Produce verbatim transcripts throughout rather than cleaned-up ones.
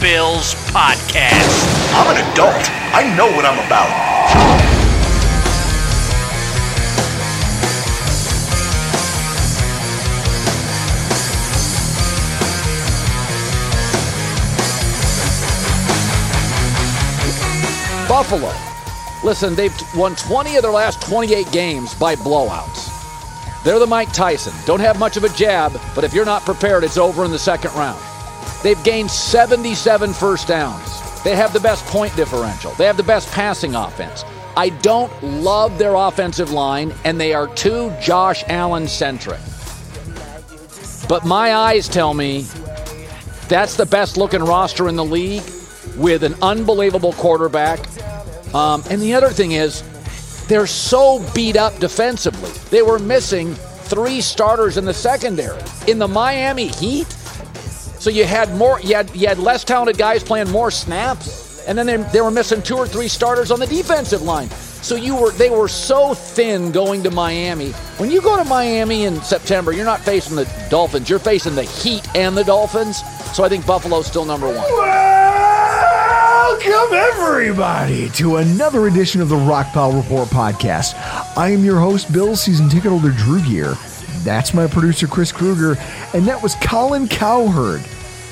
Bills podcast. I'm an adult. I know what I'm about. Buffalo, listen, they've won twenty of their last twenty-eight games by blowouts. They're the Mike Tyson. Don't have much of a jab, but if you're not prepared, it's over in the second round. They've gained seventy-seven first downs. They have the best point differential. They have the best passing offense. I don't love their offensive line, and they are too Josh Allen-centric. But my eyes tell me that's the best-looking roster in the league, with an unbelievable quarterback. Um, and the other thing is, they're so beat up defensively. They were missing three starters in the secondary in the Miami Heat. So you had more, you had, you had less talented guys playing more snaps, and then they, they were missing two or three starters on the defensive line. So you were, they were so thin going to Miami. When you go to Miami in September, you're not facing the Dolphins. You're facing the Heat and the Dolphins. So I think Buffalo's still number one. Welcome, everybody, to another edition of the Rockpile Report podcast. I am your host, Bill season ticket holder Drew Geer. That's my producer, Chris Krueger. And that was Colin Cowherd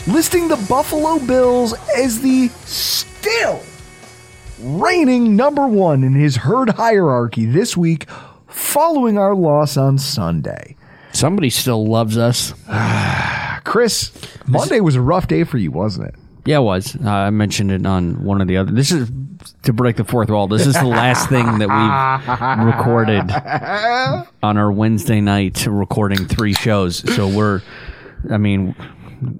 listing the Buffalo Bills as the still reigning number one in his herd hierarchy this week following our loss on Sunday. Somebody still loves us. Chris, Monday was a rough day for you, wasn't it? Yeah, it was. Uh, I mentioned it on one or the other. This is to break the fourth wall. This is the last thing that we've recorded on our Wednesday night, recording three shows. So we're, I mean,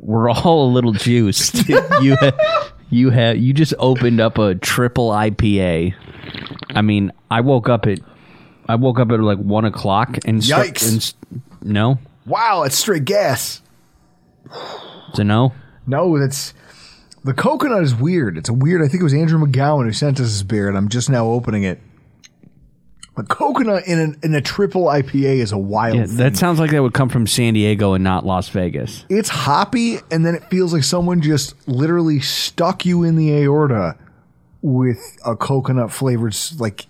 we're all a little juiced. you, ha- you have, you just opened up a triple I P A. I mean, I woke up at, I woke up at like one o'clock and st- yikes, and st- no, wow, it's straight gas. It's a no, no, that's. The coconut is weird. It's a weird... I think it was Andrew McGowan who sent us this beer, and I'm just now opening it. The coconut in, an, in a triple I P A is a wild yeah, thing. That sounds like that would come from San Diego and not Las Vegas. It's hoppy, and then it feels like someone just literally stuck you in the aorta with a coconut-flavored... Like,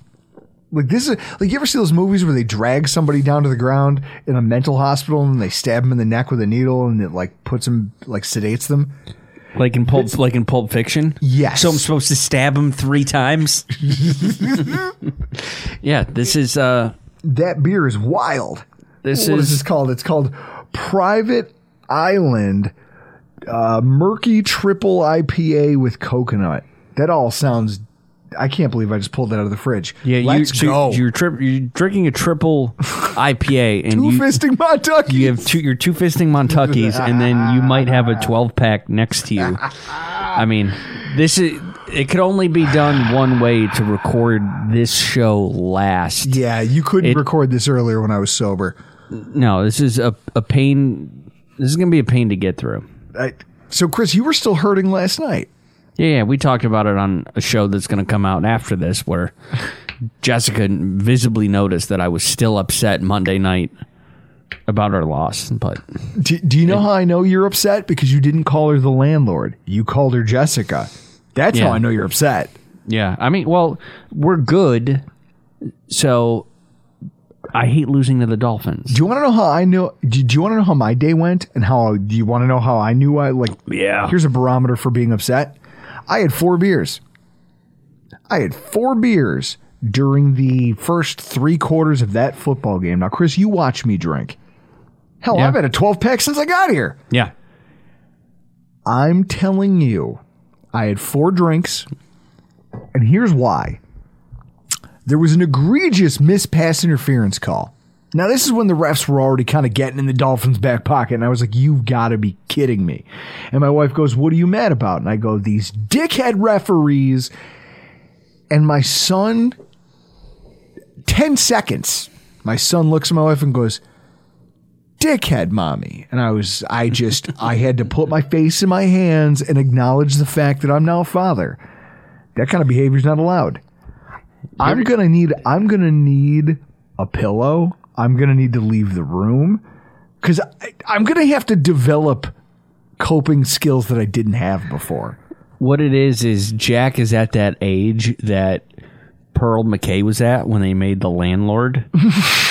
like this is... Like, you ever see those movies where they drag somebody down to the ground in a mental hospital, and they stab them in the neck with a needle, and it, like, puts them... Like, sedates them? Like in Pulp, like in Pulp Fiction? Yes. So I'm supposed to stab him three times? Yeah, this is... Uh, that beer is wild. This what is, is this called? It's called Private Island uh, Murky Triple I P A with coconut. That all sounds... I can't believe I just pulled that out of the fridge. Yeah, Let's you, go. You're, tri- you're drinking a triple I P A. And two-fisting Montuckies. You have two, you're two-fisting Montuckies, and then you might have a twelve-pack next to you. I mean, this is It could only be done one way to record this show last. Yeah, you couldn't it, record this earlier when I was sober. No, this is a, a pain. This is going to be a pain to get through. I, so, Chris, you were still hurting last night. Yeah, yeah, we talked about it on a show that's going to come out after this where Jessica visibly noticed that I was still upset Monday night about our loss. But do, do you know it, how I know you're upset? Because you didn't call her the landlord. You called her Jessica. That's yeah. how I know you're upset. Yeah. I mean, well, we're good, so I hate losing to the Dolphins. Do you want to know how I know? Do you want to know how my day went? And how do you want to know how I knew I, like, yeah. here's a barometer for being upset. I had four beers. I had four beers during the first three quarters of that football game. Now, Chris, you watch me drink. Hell, yeah. I've had a twelve pack since I got here. Yeah. I'm telling you. I had four drinks, and here's why. There was an egregious missed pass interference call. Now, this is when the refs were already kind of getting in the Dolphins' back pocket, and I was like, you've got to be kidding me. And my wife goes, what are you mad about? And I go, these dickhead referees. And my son, ten seconds, my son looks at my wife and goes, dickhead mommy. And I was, I just, I had to put my face in my hands and acknowledge the fact that I'm now a father. That kind of behavior is not allowed. I'm going to need, I'm going to need a pillow. I'm going to need to leave the room because I'm going to have to develop coping skills that I didn't have before. What it is, is Jack is at that age that Pearl McKay was at when they made The Landlord,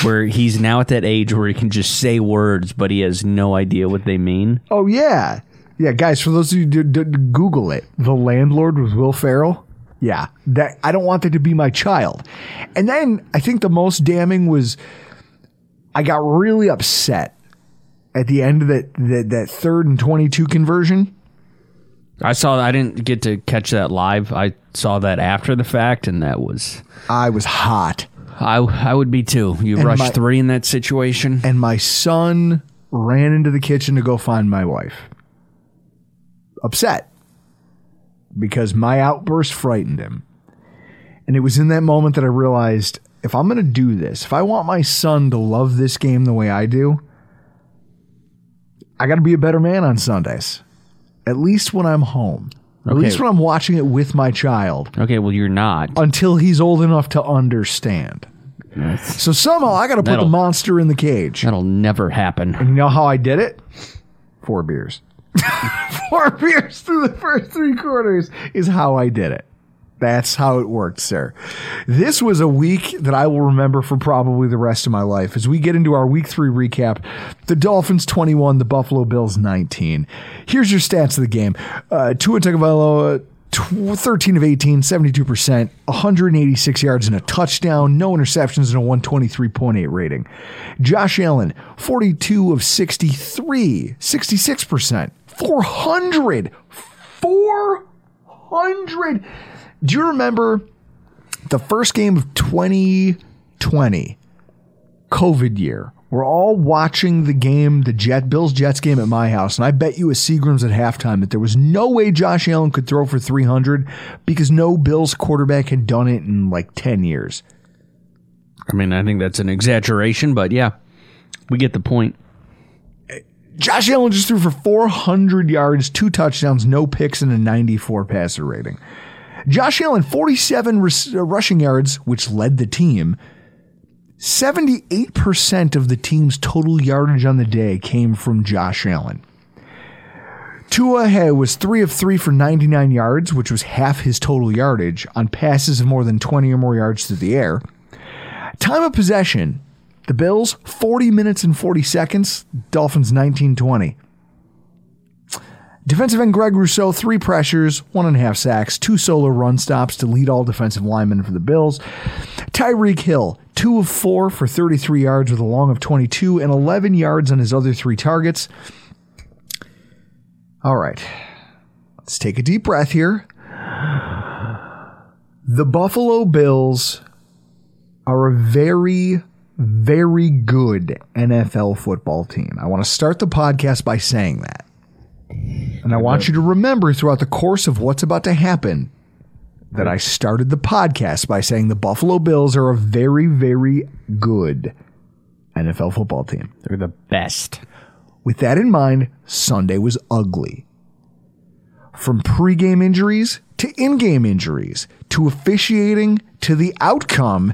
where he's now at that age where he can just say words, but he has no idea what they mean. Oh, yeah. Yeah, guys, for those of you who do, do, Google it, The Landlord with Will Ferrell. Yeah. that I don't want that to be my child. And then I think the most damning was I got really upset at the end of that, that, that third and twenty-two conversion. I saw. I didn't get to catch that live. I saw that after the fact, and that was. I was hot. I I would be too. You and rushed my, three in that situation, and my son ran into the kitchen to go find my wife. Upset because my outburst frightened him, and it was in that moment that I realized if I'm going to do this, if I want my son to love this game the way I do, I got to be a better man on Sundays. At least when I'm home. At okay. least when I'm watching it with my child. Okay, well, you're not. Until he's old enough to understand. That's, so somehow I got to put the monster in the cage. That'll never happen. And you know how I did it? Four beers. Four beers through the first three quarters is how I did it. That's how it worked, sir. This was a week that I will remember for probably the rest of my life. As we get into our week three recap, the Dolphins twenty-one, the Buffalo Bills nineteen. Here's your stats of the game. Uh, Tua Tagovailoa, thirteen of eighteen, seventy-two percent, one hundred eighty-six yards and a touchdown, no interceptions and a one twenty-three point eight rating. Josh Allen, forty-two of sixty-three, sixty-six percent, four hundred, four hundred. Do you remember the first game of twenty twenty, COVID year? We're all watching the game, the Jet Bills Jets game at my house, and I bet you a Seagram's at halftime that there was no way Josh Allen could throw for three hundred because no Bills quarterback had done it in like ten years. I mean, I think that's an exaggeration, but yeah, we get the point. Josh Allen just threw for four hundred yards, two touchdowns, no picks, and a ninety-four passer rating. Josh Allen, forty-seven rushing yards, which led the team. seventy-eight percent of the team's total yardage on the day came from Josh Allen. Tua was three of three for ninety-nine yards, which was half his total yardage, on passes of more than twenty or more yards through the air. Time of possession, the Bills, forty minutes and forty seconds, Dolphins nineteen twenty. Defensive end Greg Rousseau, three pressures, one and a half sacks, two solo run stops to lead all defensive linemen for the Bills. Tyreek Hill, two of four for thirty-three yards with a long of twenty-two and eleven yards on his other three targets. All right, let's take a deep breath here. The Buffalo Bills are a very, very good N F L football team. I want to start the podcast by saying that. And I want you to remember throughout the course of what's about to happen that I started the podcast by saying the Buffalo Bills are a very, very good N F L football team. They're the best. With that in mind, Sunday was ugly. From pregame injuries to in-game injuries to officiating to the outcome.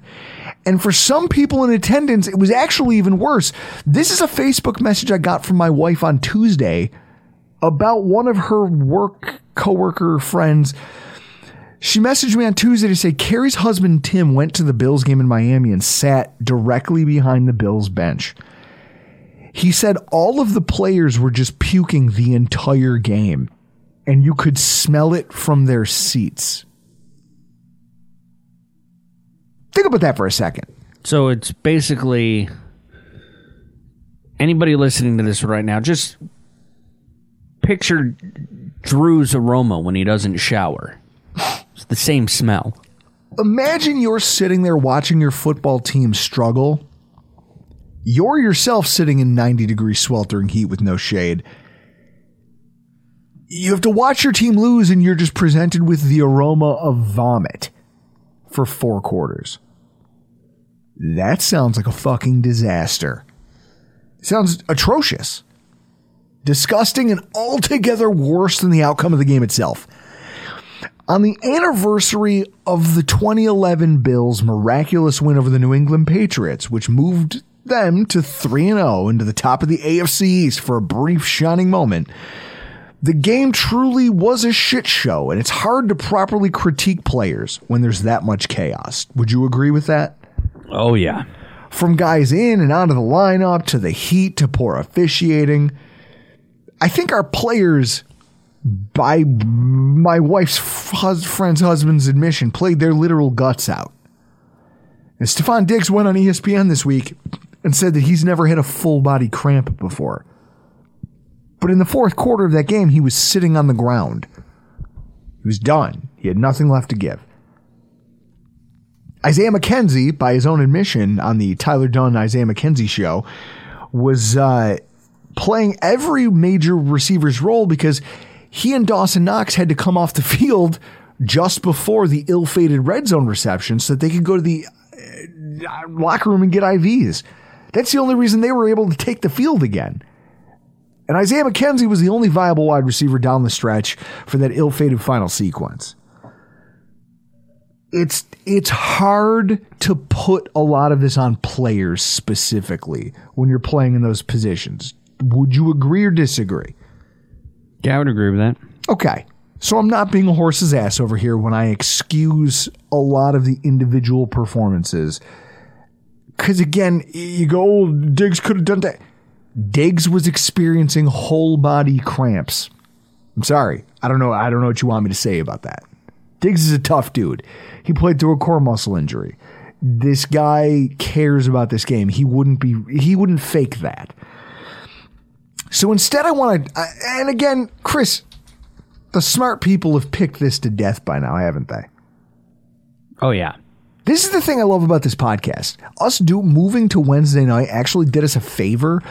And for some people in attendance, it was actually even worse. This is a Facebook message I got from my wife on Tuesday about one of her work coworker friends. She messaged me on Tuesday to say Carrie's husband, Tim, went to the Bills game in Miami and sat directly behind the Bills bench. He said all of the players were just puking the entire game, and you could smell it from their seats. Think about that for a second. So it's basically anybody listening to this right now, just picture Drew's aroma when he doesn't shower. It's the same smell. Imagine you're sitting there watching your football team struggle. You're yourself sitting in ninety degree sweltering heat with no shade. You have to watch your team lose, and you're just presented with the aroma of vomit for four quarters. That sounds like a fucking disaster. It sounds atrocious, disgusting, and altogether worse than the outcome of the game itself. On the anniversary of the twenty eleven Bills' miraculous win over the New England Patriots, which moved them to three and oh into the top of the A F C East for a brief shining moment, the game truly was a shit show, and it's hard to properly critique players when there's that much chaos. Would you agree with that? Oh, yeah. From guys in and out of the lineup to the heat to poor officiating, I think our players, by my wife's hus- friend's husband's admission, played their literal guts out. And Stephon Diggs went on E S P N this week and said that he's never had a full body cramp before. But in the fourth quarter of that game, he was sitting on the ground. He was done. He had nothing left to give. Isaiah McKenzie, by his own admission on the Tyler Dunn Isaiah McKenzie show, was uh, playing every major receiver's role because he and Dawson Knox had to come off the field just before the ill-fated red zone reception so that they could go to the uh, locker room and get I Vs. That's the only reason they were able to take the field again. And Isaiah McKenzie was the only viable wide receiver down the stretch for that ill-fated final sequence. It's it's hard to put a lot of this on players specifically when you're playing in those positions. Would you agree or disagree? Yeah, I would agree with that. Okay. So I'm not being a horse's ass over here when I excuse a lot of the individual performances. Because, again, you go, oh, Diggs could have done that. Diggs was experiencing whole body cramps. I'm sorry. I don't know. I don't know what you want me to say about that. Diggs is a tough dude. He played through a core muscle injury. This guy cares about this game. He wouldn't be, he wouldn't fake that. So instead I want to, and again, Chris, the smart people have picked this to death by now, haven't they? Oh yeah. This is the thing I love about this podcast. Us do moving to Wednesday night actually did us a favor.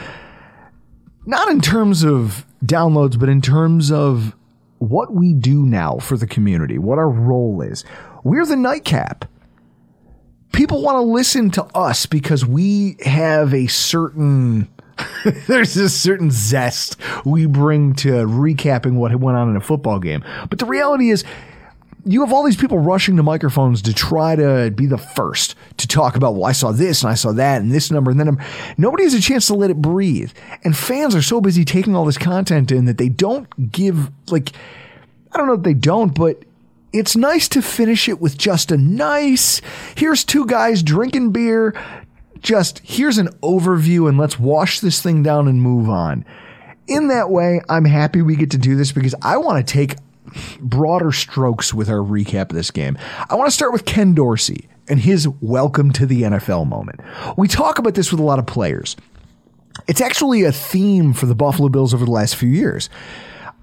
Not in terms of downloads, but in terms of what we do now for the community, what our role is. We're the nightcap. People want to listen to us because we have a certain, there's a certain zest we bring to recapping what went on in a football game. But the reality is, you have all these people rushing to microphones to try to be the first to talk about, well, I saw this and I saw that and this number. And then I'm, nobody has a chance to let it breathe. And fans are so busy taking all this content in that they don't give, like, I don't know if they don't, but it's nice to finish it with just a nice, here's two guys drinking beer. Just here's an overview and let's wash this thing down and move on. In that way, I'm happy we get to do this because I want to take broader strokes with our recap of this game. I want to start with Ken Dorsey and his welcome to the N F L moment. We talk about this with a lot of players. It's actually a theme for the Buffalo Bills over the last few years.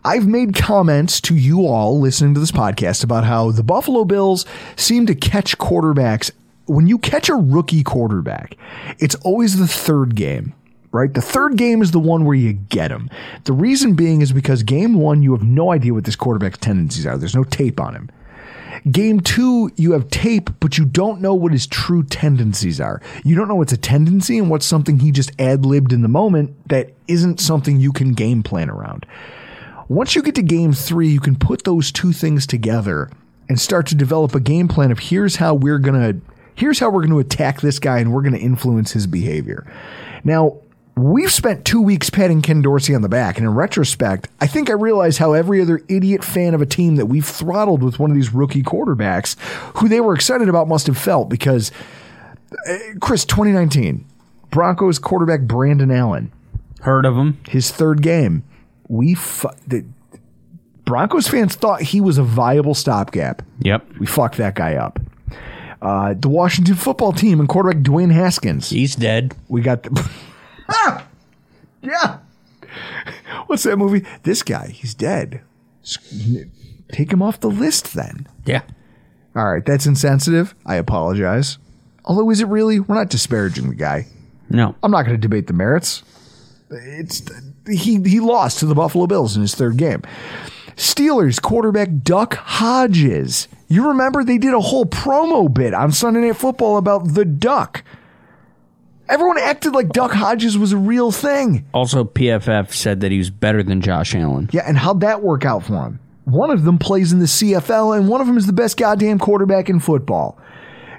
I've made comments to you all listening to this podcast about how the Buffalo Bills seem to catch quarterbacks. When you catch a rookie quarterback, it's always the third game. Right? The third game is the one where you get him. The reason being is because game one, you have no idea what this quarterback's tendencies are. There's no tape on him. Game two, you have tape, but you don't know what his true tendencies are. You don't know what's a tendency and what's something he just ad-libbed in the moment that isn't something you can game plan around. Once you get to game three, you can put those two things together and start to develop a game plan of here's how we're going to here's how we're going to attack this guy and we're going to influence his behavior. Now, we've spent two weeks patting Ken Dorsey on the back, and in retrospect, I think I realize how every other idiot fan of a team that we've throttled with one of these rookie quarterbacks who they were excited about must have felt, because, uh, Chris, twenty nineteen, Broncos quarterback Brandon Allen. Heard of him. His third game. We fu- the Broncos fans thought he was a viable stopgap. Yep. We fucked that guy up. Uh, the Washington football team and quarterback Dwayne Haskins. He's dead. We got the... Ah! Yeah. What's that movie? This guy, he's dead. Take him off the list then. Yeah. All right, that's insensitive. I apologize. Although, is it really? We're not disparaging the guy. No. I'm not going to debate the merits. It's he he lost to the Buffalo Bills in his third game. Steelers quarterback Duck Hodges. You remember they did a whole promo bit on Sunday Night Football about the Duck. Everyone acted like Duck Hodges was a real thing. Also, P F F said that he was better than Josh Allen. Yeah, and how'd that work out for him? One of them plays in the C F L, and one of them is the best goddamn quarterback in football.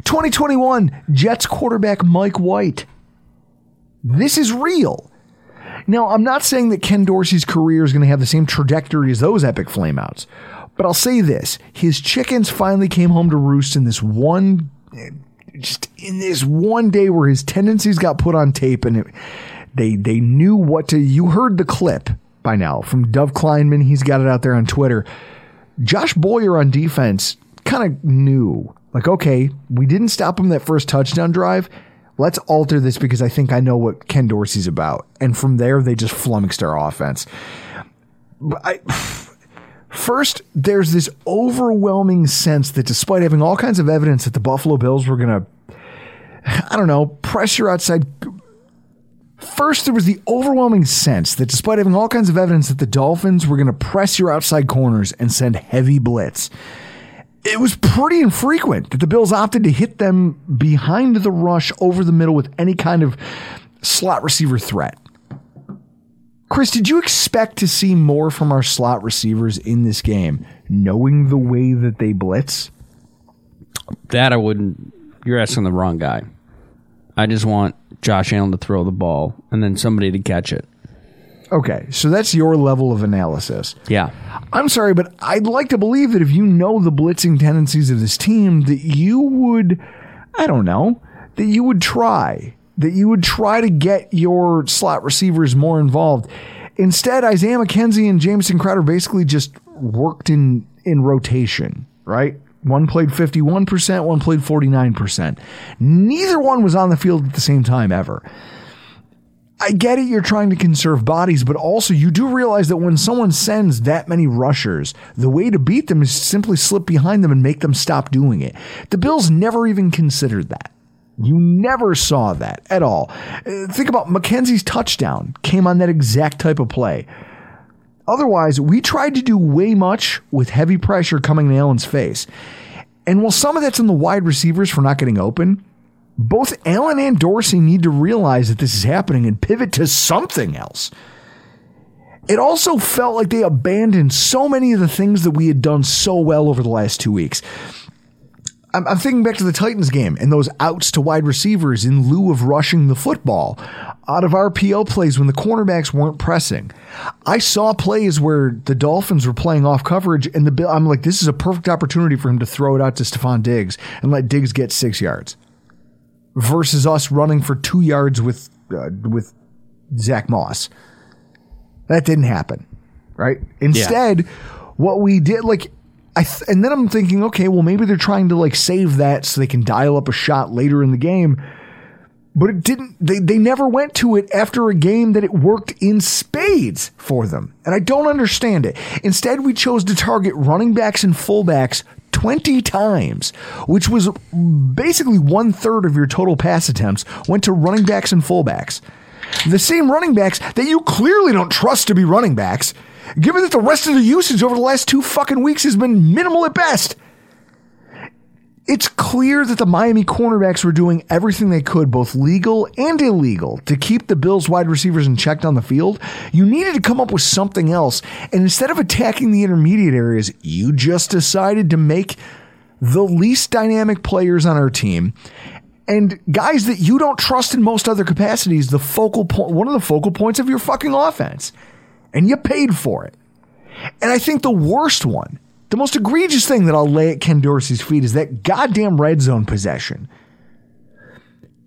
twenty twenty-one, Jets quarterback Mike White. This is real. Now, I'm not saying that Ken Dorsey's career is going to have the same trajectory as those epic flameouts, but I'll say this. His chickens finally came home to roost in this one... Just in this one day where his tendencies got put on tape, and it, they they knew what to. You heard the clip by now from Dove Kleinman. He's got it out there on Twitter. Josh Boyer on defense kind of knew, like, okay, we didn't stop him that first touchdown drive. Let's alter this because I think I know what Ken Dorsey's about. And from there, they just flummoxed our offense. But I... First, there's this overwhelming sense that despite having all kinds of evidence that the Buffalo Bills were going to, I don't know, pressure outside. First, there was the overwhelming sense that despite having all kinds of evidence that the Dolphins were going to press your outside corners and send heavy blitz, it was pretty infrequent that the Bills opted to hit them behind the rush over the middle with any kind of slot receiver threat. Chris, did you expect to see more from our slot receivers in this game, knowing the way that they blitz? That I wouldn't. You're asking the wrong guy. I just want Josh Allen to throw the ball and then somebody to catch it. Okay, so that's your level of analysis. Yeah. I'm sorry, but I'd like to believe that if you know the blitzing tendencies of this team, that you would, I don't know, that you would try... that you would try to get your slot receivers more involved. Instead, Isaiah McKenzie and Jameson Crowder basically just worked in, in rotation, right? One played fifty-one percent, one played forty-nine percent. Neither one was on the field at the same time ever. I get it, you're trying to conserve bodies, but also you do realize that when someone sends that many rushers, the way to beat them is simply slip behind them and make them stop doing it. The Bills never even considered that. You never saw that at all. Think about McKenzie's touchdown came on that exact type of play. Otherwise, we tried to do way much with heavy pressure coming to Allen's face. And while some of that's on the wide receivers for not getting open, both Allen and Dorsey need to realize that this is happening and pivot to something else. It also felt like they abandoned so many of the things that we had done so well over the last two weeks. I'm thinking back to the Titans game and those outs to wide receivers in lieu of rushing the football out of R P O plays when the cornerbacks weren't pressing. I saw plays where the Dolphins were playing off coverage and the I'm like, this is a perfect opportunity for him to throw it out to Stephon Diggs and let Diggs get six yards versus us running for two yards with, uh, with Zach Moss. That didn't happen, right? Instead, yeah. What we did, like, I th- and then I'm thinking, okay, well, maybe they're trying to like save that so they can dial up a shot later in the game. But it didn't. They, they never went to it after a game that it worked in spades for them. And I don't understand it. Instead, we chose to target running backs and fullbacks twenty times, which was basically one third of your total pass attempts went to running backs and fullbacks. The same running backs that you clearly don't trust to be running backs, given that the rest of the usage over the last two fucking weeks has been minimal at best. It's clear that the Miami cornerbacks were doing everything they could, both legal and illegal, to keep the Bills wide receivers in check down the field. You needed to come up with something else. And instead of attacking the intermediate areas, you just decided to make the least dynamic players on our team and guys that you don't trust in most other capacities the focal point, one of the focal points of your fucking offense. And you paid for it. And I think the worst one, the most egregious thing that I'll lay at Ken Dorsey's feet is that goddamn red zone possession.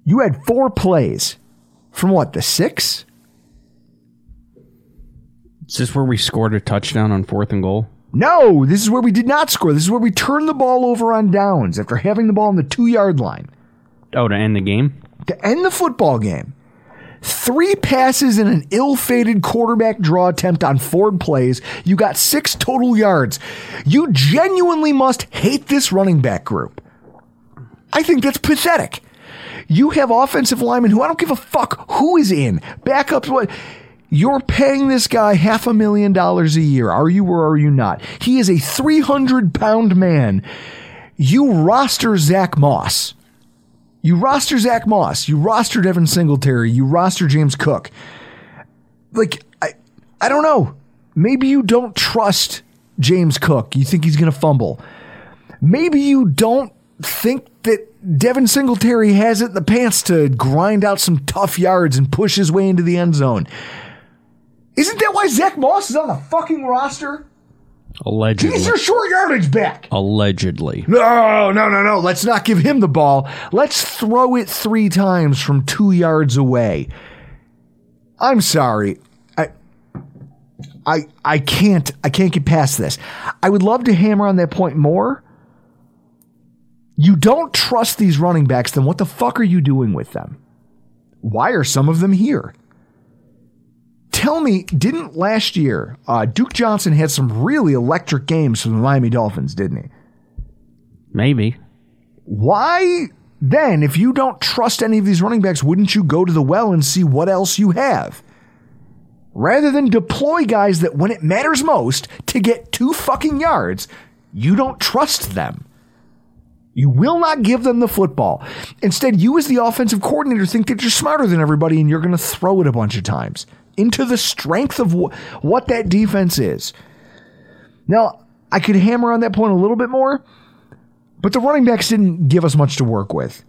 You had four plays from what, the six? Is this where we scored a touchdown on fourth and goal? No, this is where we did not score. This is where we turned the ball over on downs after having the ball on the two-yard line. Oh, to end the game? To end the football game. Three passes and an ill-fated quarterback draw attempt on four plays. You got six total yards. You genuinely must hate this running back group. I think that's pathetic. You have offensive linemen who I don't give a fuck who is in. Backups, what? You're paying this guy half a million dollars a year. Are you or are you not? He is a three hundred pound man. You roster Zach Moss. You roster Zach Moss. You roster Devin Singletary. You roster James Cook. Like, I I don't know. Maybe you don't trust James Cook. You think he's going to fumble. Maybe you don't think that Devin Singletary has it in the pants to grind out some tough yards and push his way into the end zone. Isn't that why Zach Moss is on the fucking roster? Allegedly. He's your short yardage back. Allegedly. No, no, no, no. Let's not give him the ball. Let's throw it three times from two yards away. I'm sorry. I I I can't I can't get past this. I would love to hammer on that point more. You don't trust these running backs, then what the fuck are you doing with them? Why are some of them here? Tell me, didn't last year uh, Duke Johnson had some really electric games from the Miami Dolphins, didn't he? Maybe. Why then, if you don't trust any of these running backs, wouldn't you go to the well and see what else you have? Rather than deploy guys that when it matters most to get two fucking yards, you don't trust them. You will not give them the football. Instead, you as the offensive coordinator think that you're smarter than everybody and you're going to throw it a bunch of times into the strength of wh- what that defense is. Now, I could hammer on that point a little bit more, but the running backs didn't give us much to work with.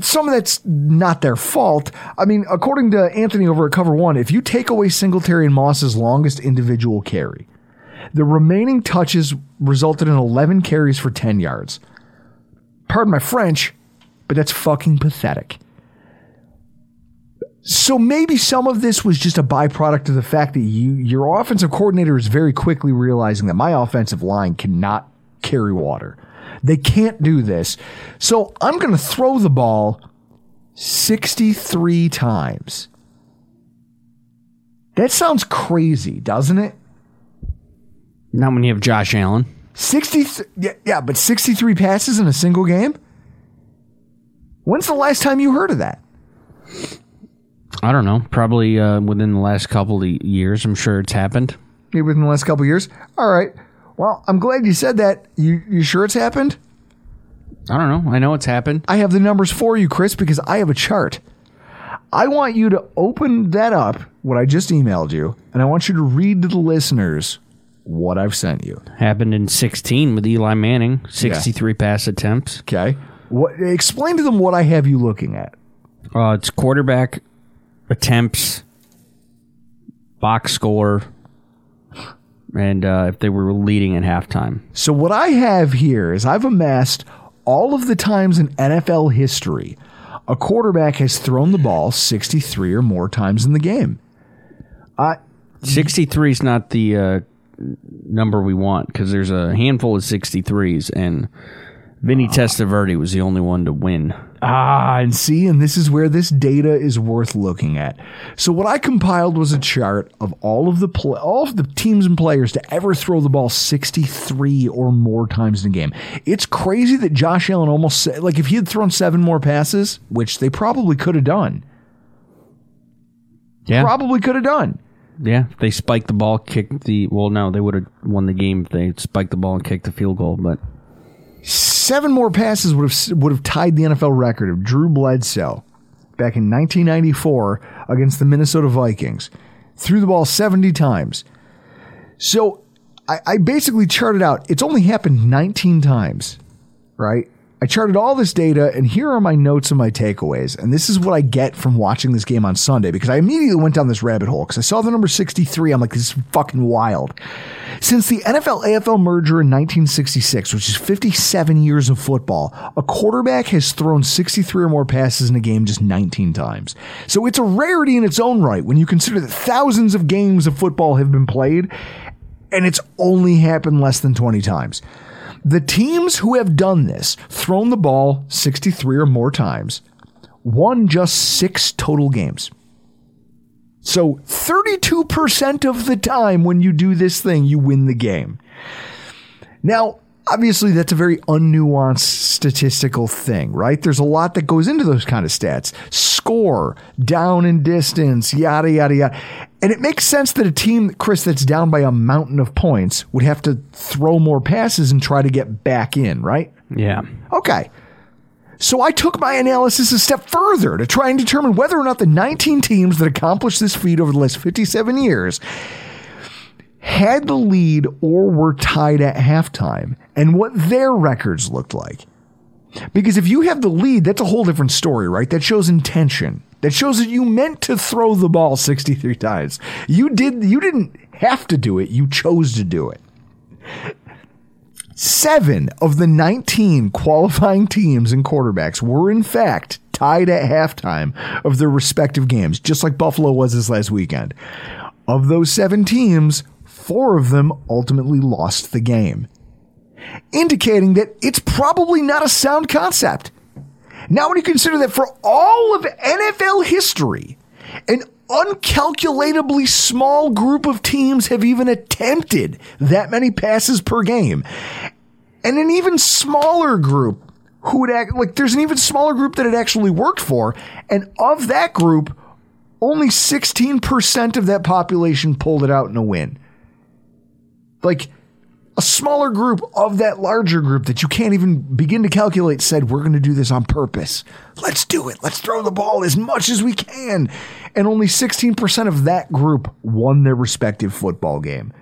Some of that's not their fault. I mean, according to Anthony over at Cover One, if you take away Singletary and Moss's longest individual carry, the remaining touches resulted in eleven carries for ten yards. Pardon my French, but that's fucking pathetic. So maybe some of this was just a byproduct of the fact that you, your offensive coordinator is very quickly realizing that my offensive line cannot carry water. They can't do this. So I'm going to throw the ball sixty-three times. That sounds crazy, doesn't it? Not when you have Josh Allen. sixty-three, yeah, yeah, but sixty-three passes in a single game? When's the last time you heard of that? I don't know. Probably uh, within the last couple of years. I'm sure it's happened. Maybe within the last couple of years. All right. Well, I'm glad you said that. You you sure it's happened? I don't know. I know it's happened. I have the numbers for you, Chris, because I have a chart. I want you to open that up, what I just emailed you, and I want you to read to the listeners what I've sent you. Happened in sixteen with Eli Manning. sixty-three yeah. pass attempts. Okay. What? Explain to them what I have you looking at. Uh, it's quarterback attempts, box score, and uh, if they were leading at halftime. So what I have here is I've amassed all of the times in N F L history a quarterback has thrown the ball sixty-three or more times in the game. I sixty-three is not the uh, number we want because there's a handful of sixty-threes, and Vinny uh, Testaverde was the only one to win. Ah, and see, and this is where this data is worth looking at. So what I compiled was a chart of all of the pl- all of the teams and players to ever throw the ball sixty-three or more times in a game. It's crazy that Josh Allen almost, like if he had thrown seven more passes, which they probably could have done. Yeah. Probably could have done. Yeah, if they spiked the ball, kicked the, well, no, they would have won the game if they spiked the ball and kicked the field goal, but... Seven more passes would have would have tied the N F L record of Drew Bledsoe back in nineteen ninety-four against the Minnesota Vikings. Threw the ball seventy times. So I, I basically charted out, it's only happened nineteen times, right? I charted all this data, and here are my notes and my takeaways. And this is what I get from watching this game on Sunday, because I immediately went down this rabbit hole because I saw the number sixty-three. I'm like, this is fucking wild. Since the N F L A F L merger in nineteen sixty-six, which is fifty-seven years of football, a quarterback has thrown sixty-three or more passes in a game just nineteen times. So it's a rarity in its own right when you consider that thousands of games of football have been played, and it's only happened less than twenty times. The teams who have done this, thrown the ball sixty-three or more times, won just six total games. So thirty-two percent of the time when you do this thing, you win the game. Now, obviously, that's a very unnuanced statistical thing, right? There's a lot that goes into those kind of stats. Score, down and distance, yada, yada, yada. And it makes sense that a team, Chris, that's down by a mountain of points would have to throw more passes and try to get back in, right? Yeah. Okay. So I took my analysis a step further to try and determine whether or not the nineteen teams that accomplished this feat over the last fifty-seven years had the lead or were tied at halftime and what their records looked like. Because if you have the lead, that's a whole different story, right? That shows intention. That shows that you meant to throw the ball sixty-three times. You did. You didn't have to do it. You chose to do it. Seven of the nineteen qualifying teams and quarterbacks were, in fact, tied at halftime of their respective games, just like Buffalo was this last weekend. Of those seven teams, four of them ultimately lost the game, indicating that it's probably not a sound concept. Now, when you consider that for all of N F L history, an uncalculatably small group of teams have even attempted that many passes per game, and an even smaller group who would act like there's an even smaller group that it actually worked for, and of that group, only sixteen percent of that population pulled it out in a win. Like, a smaller group of that larger group that you can't even begin to calculate said, we're going to do this on purpose. Let's do it. Let's throw the ball as much as we can. And only sixteen percent of that group won their respective football game.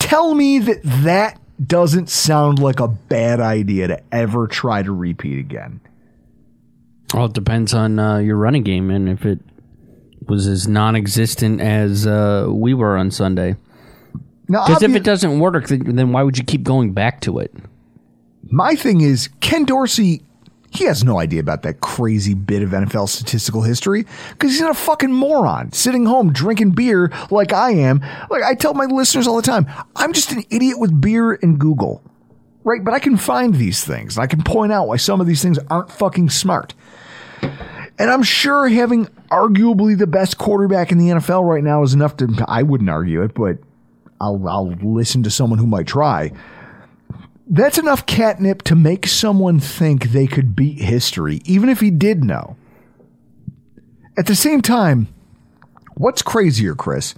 Tell me that that doesn't sound like a bad idea to ever try to repeat again. Well, it depends on uh, your running game and if it was as non-existent as uh, we were on Sunday. Because if it doesn't work, then why would you keep going back to it? My thing is, Ken Dorsey, he has no idea about that crazy bit of N F L statistical history because he's not a fucking moron sitting home drinking beer like I am. Like I tell my listeners all the time, I'm just an idiot with beer and Google, right? But I can find these things. I can point out why some of these things aren't fucking smart. And I'm sure having arguably the best quarterback in the N F L right now is enough to, I wouldn't argue it, but I'll, I'll listen to someone who might try. That's enough catnip to make someone think they could beat history, even if he did know. At the same time, what's crazier, Chris,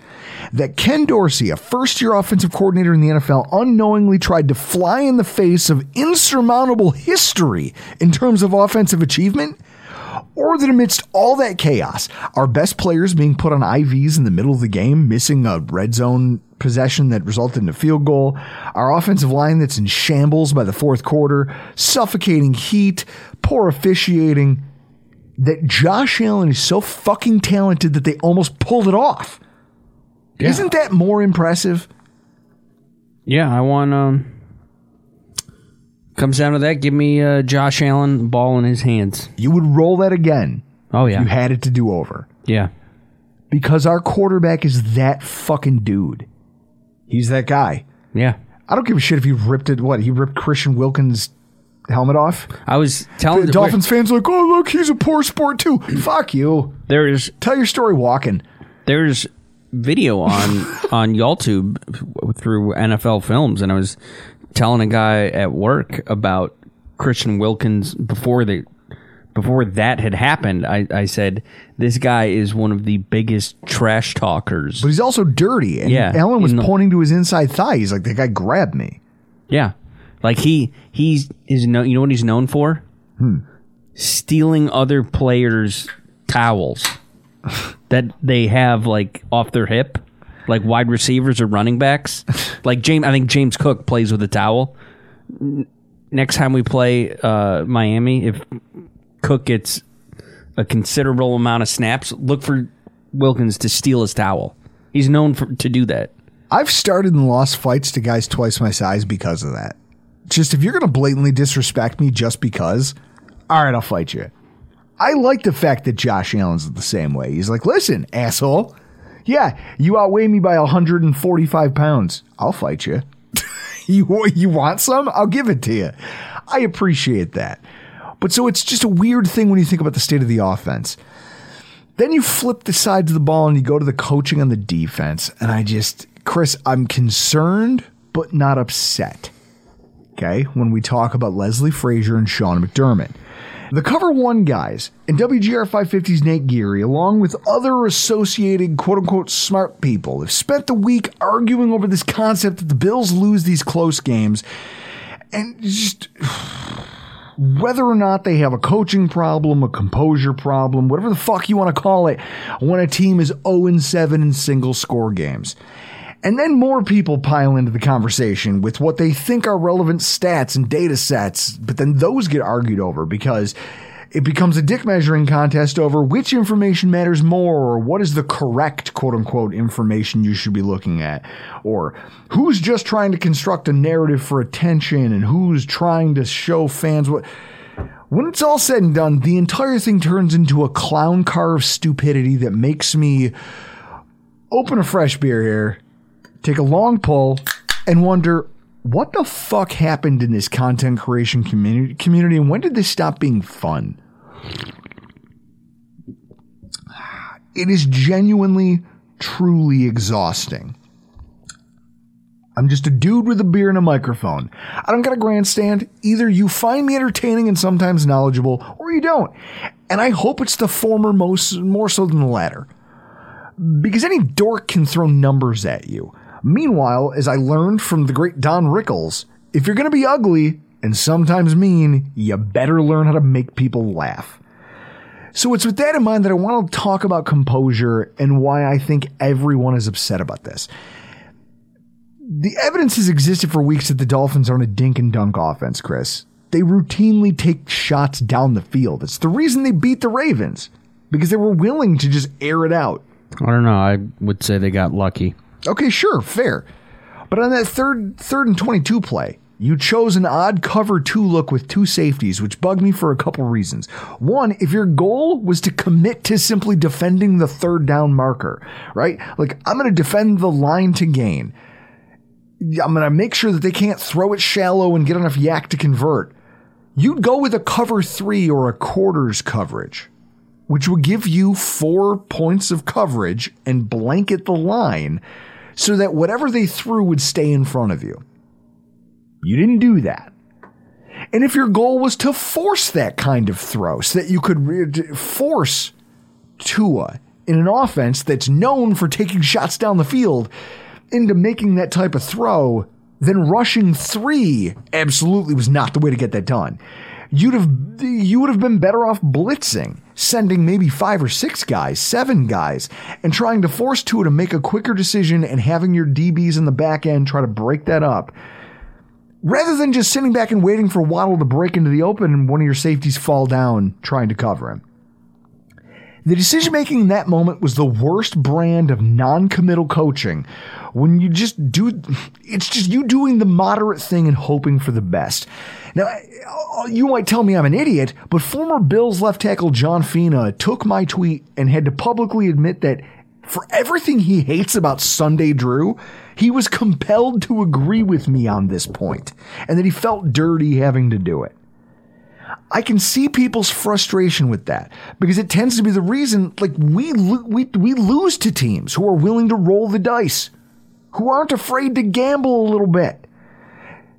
that Ken Dorsey, a first-year offensive coordinator in the N F L, unknowingly tried to fly in the face of insurmountable history in terms of offensive achievement? Or that amidst all that chaos, our best players being put on I Vs in the middle of the game, missing a red zone possession that resulted in a field goal, our offensive line that's in shambles by the fourth quarter, suffocating heat, poor officiating, that Josh Allen is so fucking talented that they almost pulled it off. Yeah. Isn't that more impressive? Yeah, I want... Um, comes down to that, give me uh, Josh Allen, ball in his hands. You would roll that again. Oh, yeah. You had it to do over. Yeah. Because our quarterback is that fucking dude. He's that guy. Yeah. I don't give a shit if he ripped it. What? He ripped Christian Wilkins' helmet off? I was telling... The Dolphins fans are like, oh, look, he's a poor sport, too. Fuck you. There's... Tell your story walking. There's video on, on YouTube through N F L Films, and I was telling a guy at work about Christian Wilkins before the... Before that had happened, I, I said, this guy is one of the biggest trash talkers. But he's also dirty. And yeah, Ellen was the, pointing to his inside thigh. He's like, that guy grabbed me. Yeah. Like he he's is no, you know what he's known for? Hmm. Stealing other players' towels that they have like off their hip, like wide receivers or running backs. Like James, I think James Cook plays with a towel. Next time we play uh, Miami, if Cook gets a considerable amount of snaps, look for Wilkins to steal his towel. He's known for, to do that. I've started and lost fights to guys twice my size because of that. Just if you're going to blatantly disrespect me just because, all right, I'll fight you. I like the fact that Josh Allen's the same way. He's like, listen, asshole. Yeah, you outweigh me by one hundred forty-five pounds. I'll fight you. you. You want some? I'll give it to you. I appreciate that. But so it's just a weird thing when you think about the state of the offense. Then you flip the sides of the ball and you go to the coaching on the defense. And I just, Chris, I'm concerned but not upset. Okay, when we talk about Leslie Frazier and Sean McDermott. The cover one guys and W G R five fifty's Nate Geary, along with other associated quote-unquote smart people, have spent the week arguing over this concept that the Bills lose these close games and just whether or not they have a coaching problem, a composure problem, whatever the fuck you want to call it, when a team is oh and seven in single-score games. And then more people pile into the conversation with what they think are relevant stats and data sets, but then those get argued over because it becomes a dick measuring contest over which information matters more or what is the correct, quote-unquote, information you should be looking at, or who's just trying to construct a narrative for attention and who's trying to show fans what. When it's all said and done, the entire thing turns into a clown car of stupidity that makes me open a fresh beer here, take a long pull, and wonder what the fuck happened in this content creation community, community and when did this stop being fun? It is genuinely, truly exhausting. I'm just a dude with a beer and a microphone. I don't got a grandstand. Either you find me entertaining and sometimes knowledgeable, or you don't. And I hope it's the former most, more so than the latter. Because any dork can throw numbers at you. Meanwhile, as I learned from the great Don Rickles, if you're going to be ugly and sometimes mean, you better learn how to make people laugh. So it's with that in mind that I want to talk about composure and why I think everyone is upset about this. The evidence has existed for weeks that the Dolphins aren't a dink and dunk offense, Chris. They routinely take shots down the field. It's the reason they beat the Ravens, because they were willing to just air it out. I don't know. I would say they got lucky. Okay, sure, fair. But on that third third and twenty-two play, you chose an odd cover two look with two safeties, which bugged me for a couple reasons. One, if your goal was to commit to simply defending the third down marker, right? Like, I'm going to defend the line to gain. I'm going to make sure that they can't throw it shallow and get enough yak to convert. You'd go with a cover three or a quarters coverage, which would give you four points of coverage and blanket the line so that whatever they threw would stay in front of you. You didn't do that. And if your goal was to force that kind of throw so that you could re- force Tua in an offense that's known for taking shots down the field into making that type of throw, then rushing three absolutely was not the way to get that done. You'd have you would have been better off blitzing, sending maybe five or six guys, seven guys, and trying to force Tua to make a quicker decision and having your D Bs in the back end try to break that up, rather than just sitting back and waiting for Waddle to break into the open and one of your safeties fall down trying to cover him. The decision-making in that moment was the worst brand of non-committal coaching, when you just do, it's just you doing the moderate thing and hoping for the best. Now, you might tell me I'm an idiot, but former Bills left tackle John Fina took my tweet and had to publicly admit that for everything he hates about Sunday Drew, he was compelled to agree with me on this point, and that he felt dirty having to do it. I can see people's frustration with that because it tends to be the reason, like, we lo- we we lose to teams who are willing to roll the dice, who aren't afraid to gamble a little bit.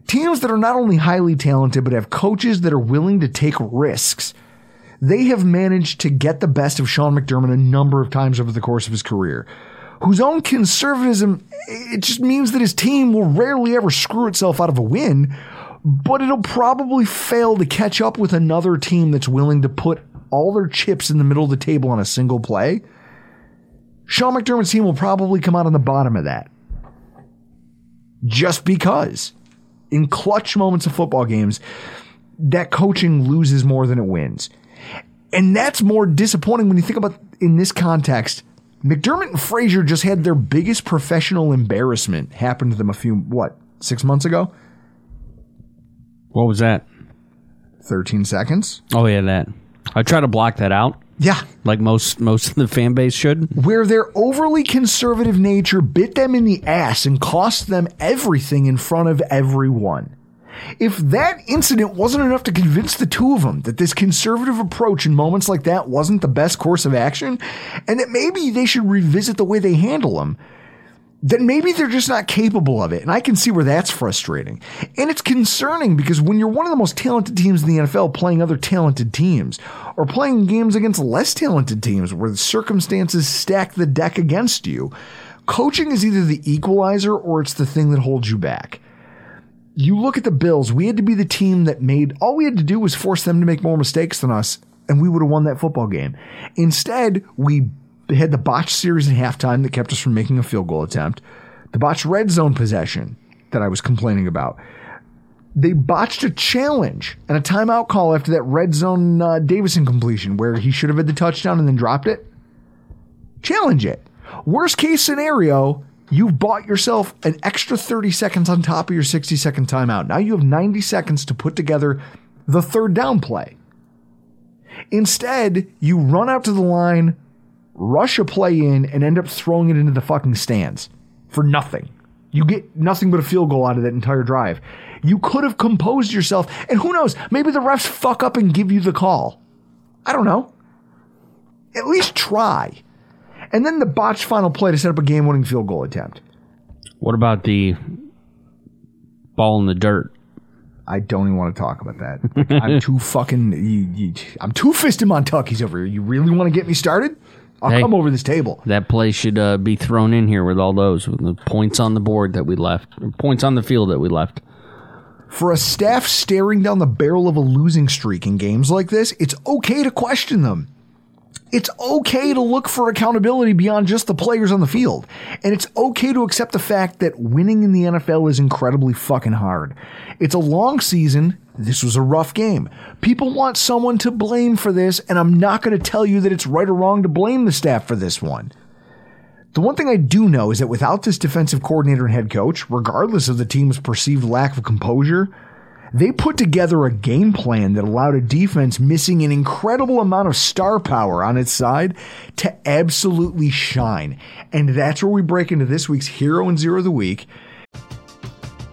Teams that are not only highly talented but have coaches that are willing to take risks. They have managed to get the best of Sean McDermott a number of times over the course of his career, whose own conservatism, it just means that his team will rarely ever screw itself out of a win. but it'll probably fail to catch up with another team that's willing to put all their chips in the middle of the table on a single play. Sean McDermott's team will probably come out on the bottom of that. Just because in clutch moments of football games, that coaching loses more than it wins. And that's more disappointing when you think about in this context. McDermott and Frazier just had their biggest professional embarrassment happen to them a few, what, six months ago? What was that? thirteen seconds. Oh, yeah, that. I try to block that out. Yeah. Like most most of the fan base should. Where their overly conservative nature bit them in the ass and cost them everything in front of everyone. If that incident wasn't enough to convince the two of them that this conservative approach in moments like that wasn't the best course of action, and that maybe they should revisit the way they handle them, then maybe they're just not capable of it. And I can see where that's frustrating. And it's concerning because when you're one of the most talented teams in the N F L playing other talented teams or playing games against less talented teams where the circumstances stack the deck against you, coaching is either the equalizer or it's the thing that holds you back. You look at the Bills, we had to be the team that made, all we had to do was force them to make more mistakes than us, and we would have won that football game. Instead, we had the botched series at halftime that kept us from making a field goal attempt, the botched red zone possession that I was complaining about. They botched a challenge and a timeout call after that red zone uh, Davison completion where he should have had the touchdown and then dropped it. Challenge it. Worst case scenario, you've bought yourself an extra thirty seconds on top of your sixty second timeout. Now you have ninety seconds to put together the third down play. Instead, you run out to the line, rush a play in, and end up throwing it into the fucking stands for nothing. You get nothing but a field goal out of that entire drive. You could have composed yourself, and who knows, maybe the refs fuck up and give you the call. I don't know. At least try. And then the botched final play to set up a game-winning field goal attempt. What about the ball in the dirt? I don't even want to talk about that. I'm too fucking... You, you, I'm too fisting Montucky's over here. You really want to get me started? I'll hey, come over this table. That play should uh, be thrown in here with all those with the points on the board that we left. Points on the field that we left. For a staff staring down the barrel of a losing streak in games like this, it's okay to question them. It's okay to look for accountability beyond just the players on the field. And it's okay to accept the fact that winning in the N F L is incredibly fucking hard. It's a long season. This was a rough game. People want someone to blame for this, and I'm not going to tell you that it's right or wrong to blame the staff for this one. The one thing I do know is that without this defensive coordinator and head coach, regardless of the team's perceived lack of composure, they put together a game plan that allowed a defense missing an incredible amount of star power on its side to absolutely shine. And that's where we break into this week's Hero and Zero of the Week.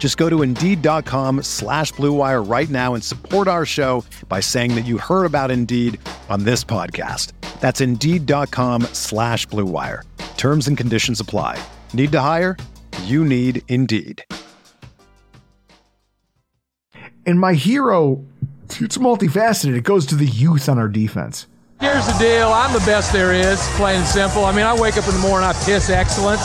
Just go to Indeed.com slash Blue Wire right now and support our show by saying that you heard about Indeed on this podcast. That's Indeed.com slash Blue Wire. Terms and conditions apply. Need to hire? You need Indeed. And my hero, it's multifaceted. It goes to the youth on our defense. Here's the deal. I'm the best there is, plain and simple. I mean, I wake up in the morning, I piss excellence,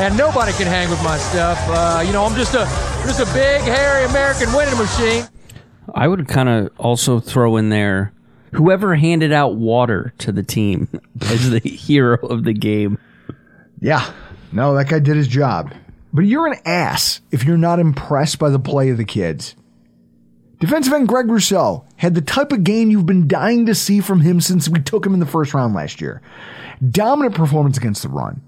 and nobody can hang with my stuff. Uh, you know, I'm just a just a big, hairy American winning machine. I would kind of also throw in there, whoever handed out water to the team as the hero of the game. Yeah. No, that guy did his job. But you're an ass if you're not impressed by the play of the kids. Defensive end Greg Rousseau had the type of game you've been dying to see from him since we took him in the first round last year. Dominant performance against the run.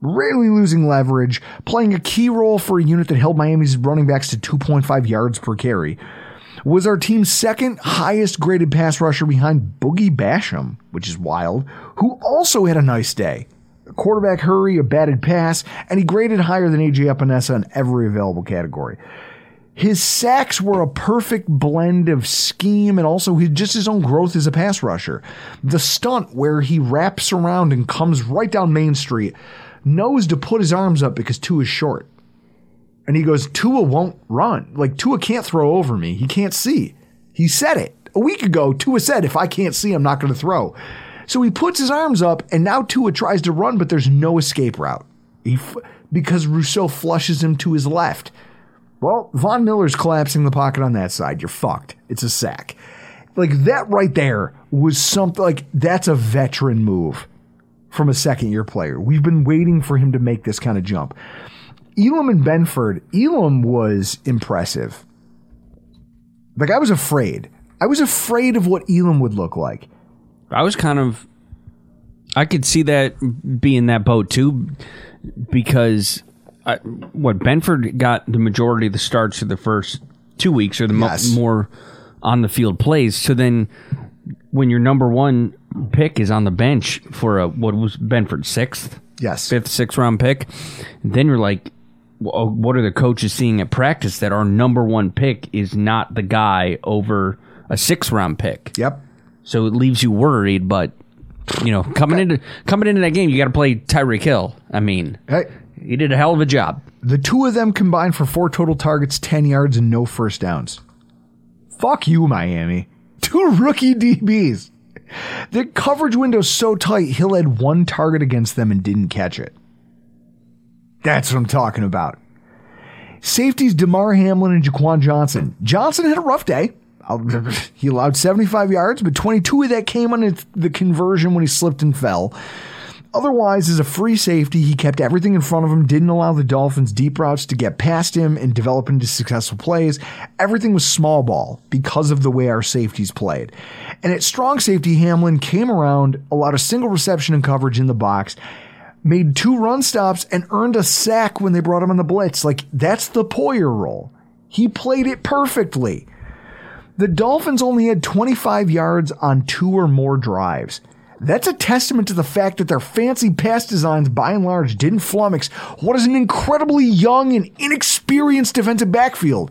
Rarely losing leverage, playing a key role for a unit that held Miami's running backs to two point five yards per carry. Was our team's second highest graded pass rusher behind Boogie Basham, which is wild, who also had a nice day. A quarterback hurry, a batted pass, and he graded higher than A J Epinesa in every available category. His sacks were a perfect blend of scheme and also just his own growth as a pass rusher. The stunt where he wraps around and comes right down Main Street, knows to put his arms up because Tua is short. And he goes, Tua won't run. Like, Tua can't throw over me. He can't see. He said it. A week ago, Tua said, if I can't see, I'm not going to throw. So he puts his arms up, and now Tua tries to run, but there's no escape route. He f- because Rousseau flushes him to his left. Well, Von Miller's collapsing the pocket on that side. You're fucked. It's a sack. Like, that right there was something, like, that's a veteran move from a second-year player. We've been waiting for him to make this kind of jump. Elam and Benford, Elam was impressive. Like, I was afraid. I was afraid of what Elam would look like. I was kind of... I could see that being that boat, too, because... I, what Benford got the majority of the starts for the first two weeks or the yes. mo- more on the field plays. So then when your number one pick is on the bench for a, what was Benford sixth, yes, fifth, sixth round pick, then you're like, well, what are the coaches seeing at practice that our number one pick is not the guy over a sixth round pick? Yep. So it leaves you worried, but you know, coming okay. into, coming into that game, you got to play Tyreek Hill. I mean, hey. He did a hell of a job. The two of them combined for four total targets, ten yards, and no first downs. Fuck you, Miami. Two rookie D Bs. Their coverage window's so tight, Hill had one target against them and didn't catch it. That's what I'm talking about. Safeties DeMar Hamlin and Jaquan Johnson. Johnson had a rough day. He allowed seventy-five yards, but twenty-two of that came on the conversion when he slipped and fell. Otherwise, as a free safety, he kept everything in front of him, didn't allow the Dolphins' deep routes to get past him and develop into successful plays. Everything was small ball because of the way our safeties played. And at strong safety, Hamlin came around, allowed a single reception and coverage in the box, made two run stops, and earned a sack when they brought him on the blitz. Like, that's the Poyer role. He played it perfectly. The Dolphins only had twenty-five yards on two or more drives. That's a testament to the fact that their fancy pass designs, by and large, didn't flummox what is an incredibly young and inexperienced defensive backfield.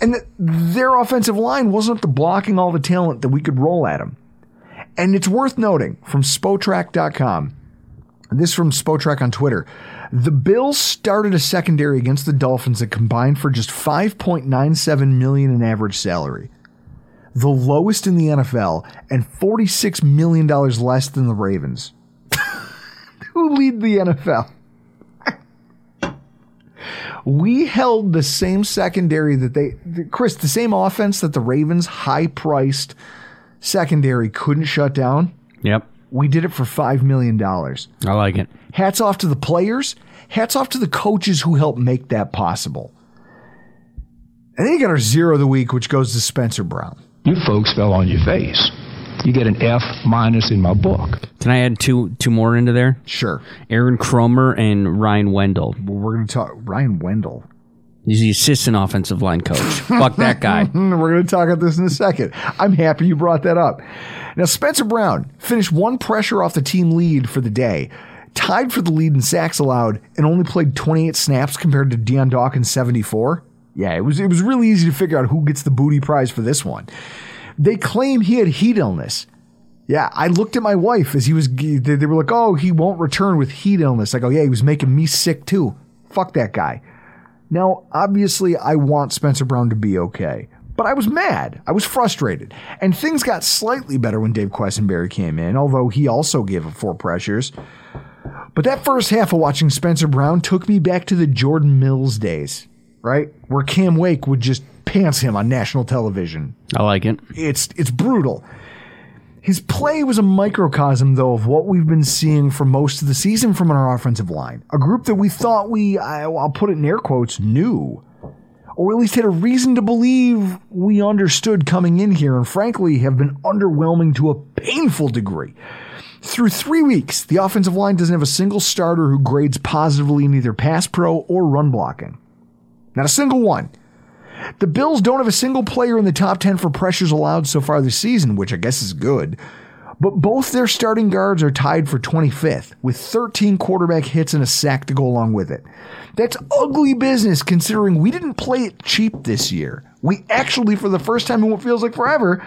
And that their offensive line wasn't up to blocking all the talent that we could roll at them. And it's worth noting, from Spotrac dot com, this from Spotrac on Twitter, the Bills started a secondary against the Dolphins that combined for just five point nine seven million dollars in average salary. The lowest in the N F L, and forty-six million dollars less than the Ravens. Who lead the N F L? We held the same secondary that they... Chris, the same offense that the Ravens' high-priced secondary couldn't shut down. Yep. We did it for five million dollars. I like it. Hats off to the players. Hats off to the coaches who helped make that possible. And then you got our zero of the week, which goes to Spencer Brown. You folks fell on your face. You get an F minus in my book. Can I add two two more into there? Sure. Aaron Cromer and Ryan Wendell. We're going to talk Ryan Wendell. He's the assistant offensive line coach. Fuck that guy. We're going to talk about this in a second. I'm happy you brought that up. Now, Spencer Brown finished one pressure off the team lead for the day, tied for the lead in sacks allowed, and only played twenty-eight snaps compared to Deion Dawkins' seventy-four. Yeah, it was it was really easy to figure out who gets the booty prize for this one. They claim he had heat illness. Yeah, I looked at my wife as he was, they were like, oh, he won't return with heat illness. I go, yeah, he was making me sick too. Fuck that guy. Now, obviously, I want Spencer Brown to be okay. But I was mad. I was frustrated. And things got slightly better when Dave Questenberry came in, although he also gave up four pressures. But that first half of watching Spencer Brown took me back to the Jordan Mills days. Right? Where Cam Wake would just pants him on national television. I like it. It's it's brutal. His play was a microcosm, though, of what we've been seeing for most of the season from our offensive line, a group that we thought we, I, I'll put it in air quotes, knew. or at least had a reason to believe we understood coming in here, and frankly have been underwhelming to a painful degree. Through three weeks, the offensive line doesn't have a single starter who grades positively in either pass pro or run blocking. Not a single one. The Bills don't have a single player in the top ten for pressures allowed so far this season, which I guess is good. But both their starting guards are tied for twenty-fifth, with thirteen quarterback hits and a sack to go along with it. That's ugly business, considering we didn't play it cheap this year. We actually, for the first time in what feels like forever,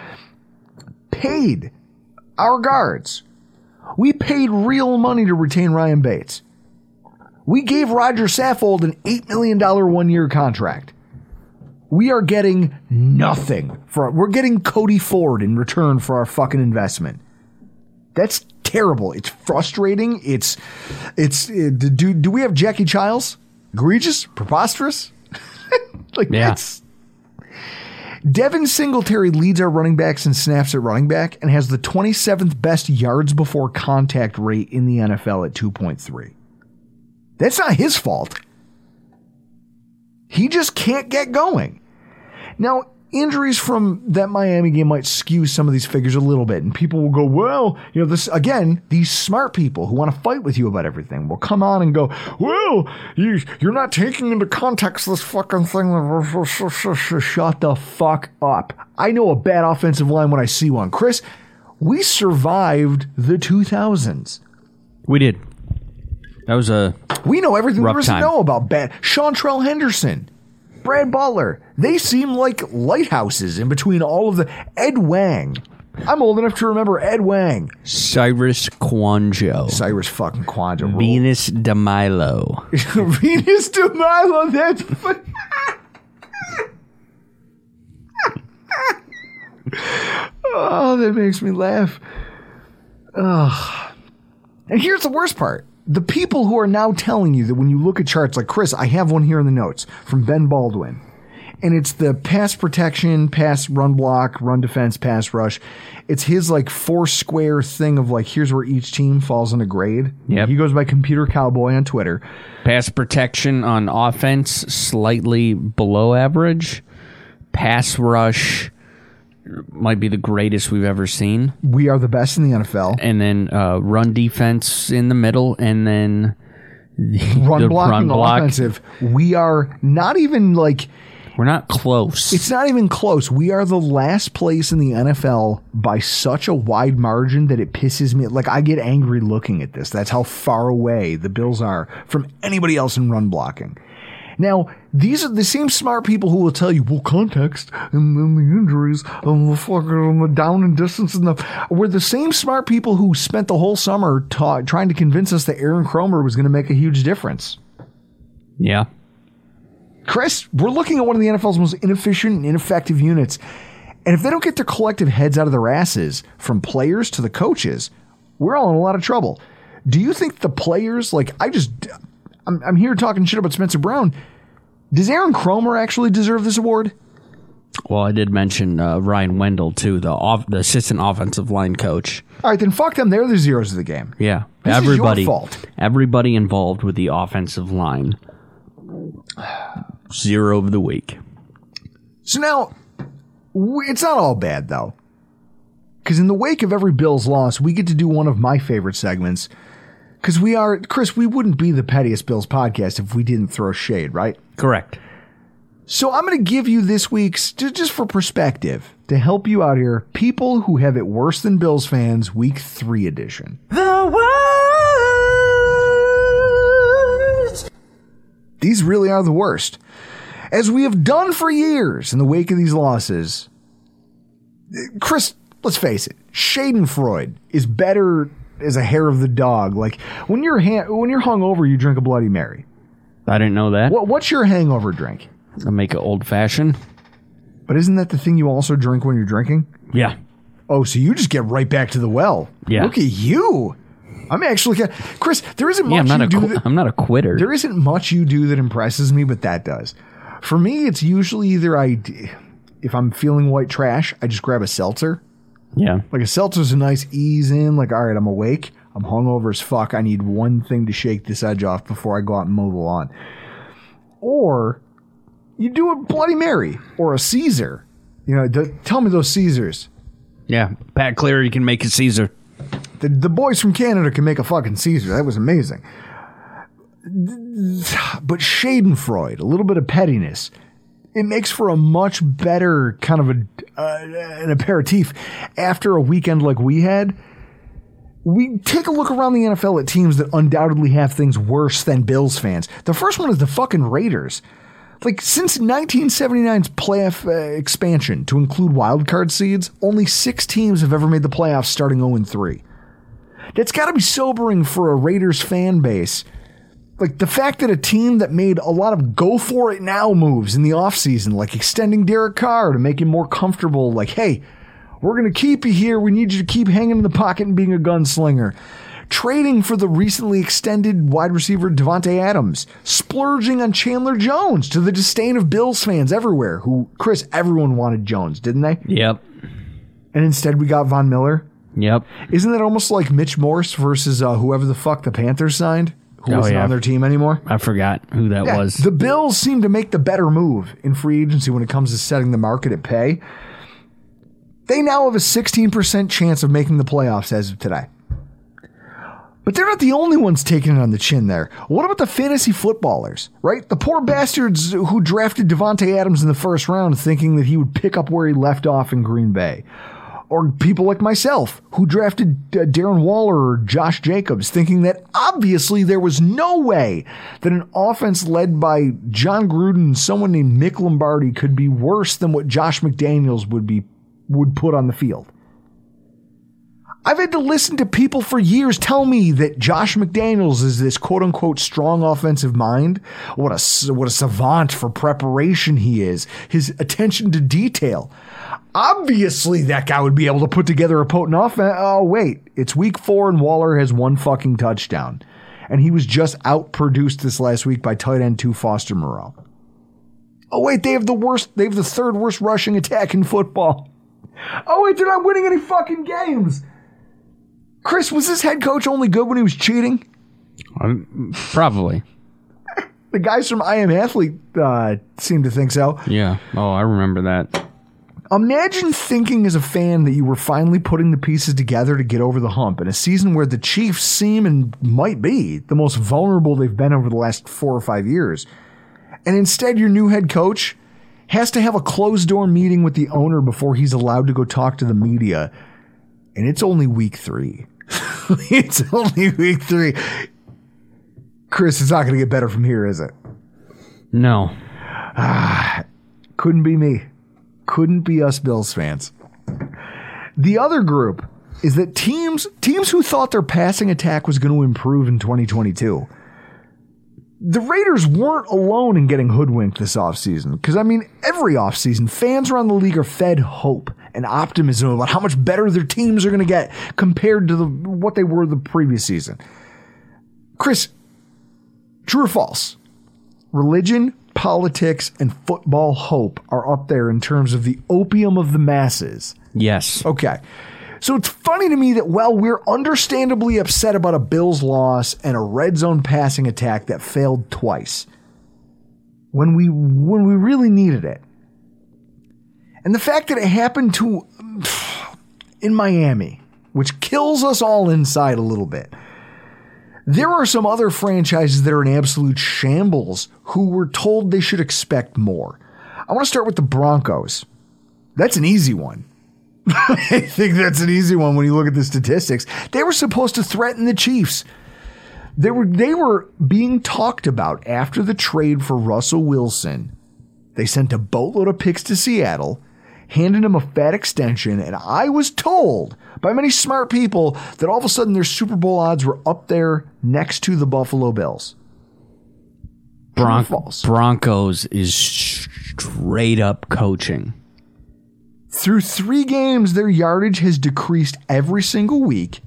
paid our guards. We paid real money to retain Ryan Bates. We gave Roger Saffold an eight million dollars one-year contract. We are getting nothing. For, we're getting Cody Ford in return for our fucking investment. That's terrible. It's frustrating. It's, it's, it, do, do we have Jackie Childs? Egregious? Preposterous? Like, yeah. It's, Devin Singletary leads our running backs in snaps at running back and has the twenty-seventh best yards before contact rate in the N F L at two point three. That's not his fault. He just can't get going. Now, injuries from that Miami game might skew some of these figures a little bit, and people will go, well, you know, this again, these smart people who want to fight with you about everything will come on and go, well, you, you're not taking into context this fucking thing. Shut the fuck up. I know a bad offensive line when I see one. Chris, we survived the two thousands. We did. That was a We know everything there is to know about bad. Chantrell Henderson, Brad Butler, they seem like lighthouses in between all of the... Ed Wang. I'm old enough to remember Ed Wang. Cyrus Kwanjo. Cyrus fucking Kwanjo. Venus DeMilo. Venus DeMilo, that's... Oh, that makes me laugh. Ugh. And here's the worst part. The people who are now telling you that when you look at charts like Chris, I have one here in the notes from Ben Baldwin, and it's the pass protection, pass run block, run defense, pass rush. It's his like four square thing of like, here's where each team falls in a grade. Yep. He goes by Computer Cowboy on Twitter. Pass protection on offense, slightly below average. Pass rush might be the greatest we've ever seen. We are the best in the N F L. And then uh, run defense in the middle, and then the, run the block run and block. Offensive. We are not even like... We're not close. It's not even close. We are the last place in the N F L by such a wide margin that it pisses me. Like, I get angry looking at this. That's how far away the Bills are from anybody else in run blocking. Now, these are the same smart people who will tell you, well, context, and then the injuries, and the fucking and the down and distance, and the... We're the same smart people who spent the whole summer ta- trying to convince us that Aaron Cromer was going to make a huge difference. Yeah. Chris, we're looking at one of the N F L's most inefficient and ineffective units, and if they don't get their collective heads out of their asses, from players to the coaches, we're all in a lot of trouble. Do you think the players, like, I just... I'm, I'm here talking shit about Spencer Brown. Does Aaron Cromer actually deserve this award? Well, I did mention uh, Ryan Wendell, too, the, off, the assistant offensive line coach. All right, then fuck them. They're the zeros of the game. Yeah. This everybody, is your fault. Everybody involved with the offensive line. Zero of the week. So now, it's not all bad, though. Because in the wake of every Bills loss, we get to do one of my favorite segments. Because we are, Chris, we wouldn't be the Pettiest Bills podcast if we didn't throw shade, right? Correct. So I'm going to give you this week's, just for perspective, to help you out here, people who have it worse than Bills fans, week three edition. The worst. These really are the worst. As we have done for years in the wake of these losses, Chris, let's face it, Schadenfreude is better as a hair of the dog. Like when you're ha- when you're hungover, you drink a Bloody Mary. I didn't know that. What, what's your hangover drink? I make an old fashioned. But isn't that the thing you also drink when you're drinking? Yeah. Oh, so you just get right back to the well. Yeah. Look at you. I'm actually, Chris, there isn't much yeah, I'm not you a do. Qu- that, I'm not a quitter. There isn't much you do that impresses me, but that does. For me, it's usually either I, if I'm feeling white trash, I just grab a seltzer. Yeah. Like a seltzer's a nice ease in, like, all right, I'm awake. I'm hungover as fuck. I need one thing to shake this edge off before I go out and mow the lawn. Or you do a Bloody Mary or a Caesar. You know, th- tell me those Caesars. Yeah, Pat Cleary can make a Caesar. The, the boys from Canada can make a fucking Caesar. That was amazing. But Schadenfreude, a little bit of pettiness, it makes for a much better kind of a, uh, an aperitif after a weekend like we had. We take a look around the N F L at teams that undoubtedly have things worse than Bills fans. The first one is the fucking Raiders. Like, since nineteen seventy-nine's playoff uh, expansion to include wildcard seeds, only six teams have ever made the playoffs starting oh and three. That's got to be sobering for a Raiders fan base. Like, the fact that a team that made a lot of go-for-it-now moves in the offseason, like extending Derek Carr to make him more comfortable, like, hey, we're going to keep you here. We need you to keep hanging in the pocket and being a gunslinger. Trading for the recently extended wide receiver Devontae Adams. Splurging on Chandler Jones to the disdain of Bills fans everywhere, who, Chris, everyone wanted Jones, didn't they? Yep. And instead we got Von Miller. Yep. Isn't that almost like Mitch Morse versus uh, whoever the fuck the Panthers signed? Who oh, wasn't yeah. on their team anymore? I forgot who that yeah, was. The Bills seem to make the better move in free agency when it comes to setting the market at pay. They now have a sixteen percent chance of making the playoffs as of today. But they're not the only ones taking it on the chin there. What about the fantasy footballers, right? The poor bastards who drafted Devontae Adams in the first round thinking that he would pick up where he left off in Green Bay. Or people like myself who drafted uh, Darren Waller or Josh Jacobs thinking that obviously there was no way that an offense led by John Gruden and someone named Mick Lombardi could be worse than what Josh McDaniels would be would put on the field. I've had to listen to people for years tell me that Josh McDaniels is this quote-unquote strong offensive mind. What a, what a savant for preparation he is. His attention to detail. Obviously, that guy would be able to put together a potent offense. Oh, wait. It's week four and Waller has one fucking touchdown. And he was just outproduced this last week by tight end two Foster Moreau. Oh, wait. They have the worst. They have the third worst rushing attack in football. Oh, wait. They're not winning any fucking games. Chris, was this head coach only good when he was cheating? Um, probably. The guys from I Am Athlete uh, seem to think so. Yeah. Oh, I remember that. Imagine thinking as a fan that you were finally putting the pieces together to get over the hump in a season where the Chiefs seem and might be the most vulnerable they've been over the last four or five years. And instead, your new head coach has to have a closed-door meeting with the owner before he's allowed to go talk to the media. And it's only week three. It's only week three. Chris, it's not going to get better from here, is it? No. Ah, couldn't be me. Couldn't be us Bills fans. The other group is that teams teams who thought their passing attack was going to improve in twenty twenty-two. The Raiders weren't alone in getting hoodwinked this offseason. Because, I mean, every offseason, fans around the league are fed hope and optimism about how much better their teams are going to get compared to the, what they were the previous season. Chris, true or false? Religion, politics, and football hope are up there in terms of the opium of the masses. Yes. Okay. So it's funny to me that while we're understandably upset about a Bills loss and a red zone passing attack that failed twice, when we when we really needed it, and the fact that it happened to in Miami, which kills us all inside a little bit. There are some other franchises that are in absolute shambles who were told they should expect more. I want to start with the Broncos. That's an easy one. I think that's an easy one when you look at the statistics. They were supposed to threaten the Chiefs. They were they were being talked about after the trade for Russell Wilson. They sent a boatload of picks to Seattle, handed him a fat extension, and I was told by many smart people that all of a sudden their Super Bowl odds were up there next to the Buffalo Bills. Bron- Broncos is straight up coaching. Through three games, their yardage has decreased every single week.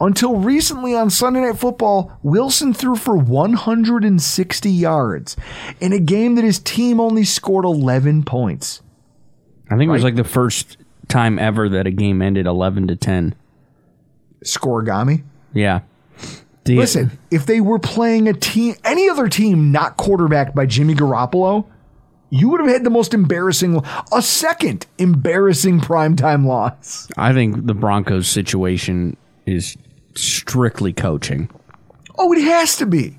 Until recently on Sunday Night Football, Wilson threw for one hundred sixty yards in a game that his team only scored eleven points. I think it was like the first time ever that a game ended eleven to ten. Scoregami? Yeah. The, Listen, if they were playing a team, any other team not quarterbacked by Jimmy Garoppolo, you would have had the most embarrassing, a second embarrassing primetime loss. I think the Broncos situation is strictly coaching. Oh, it has to be.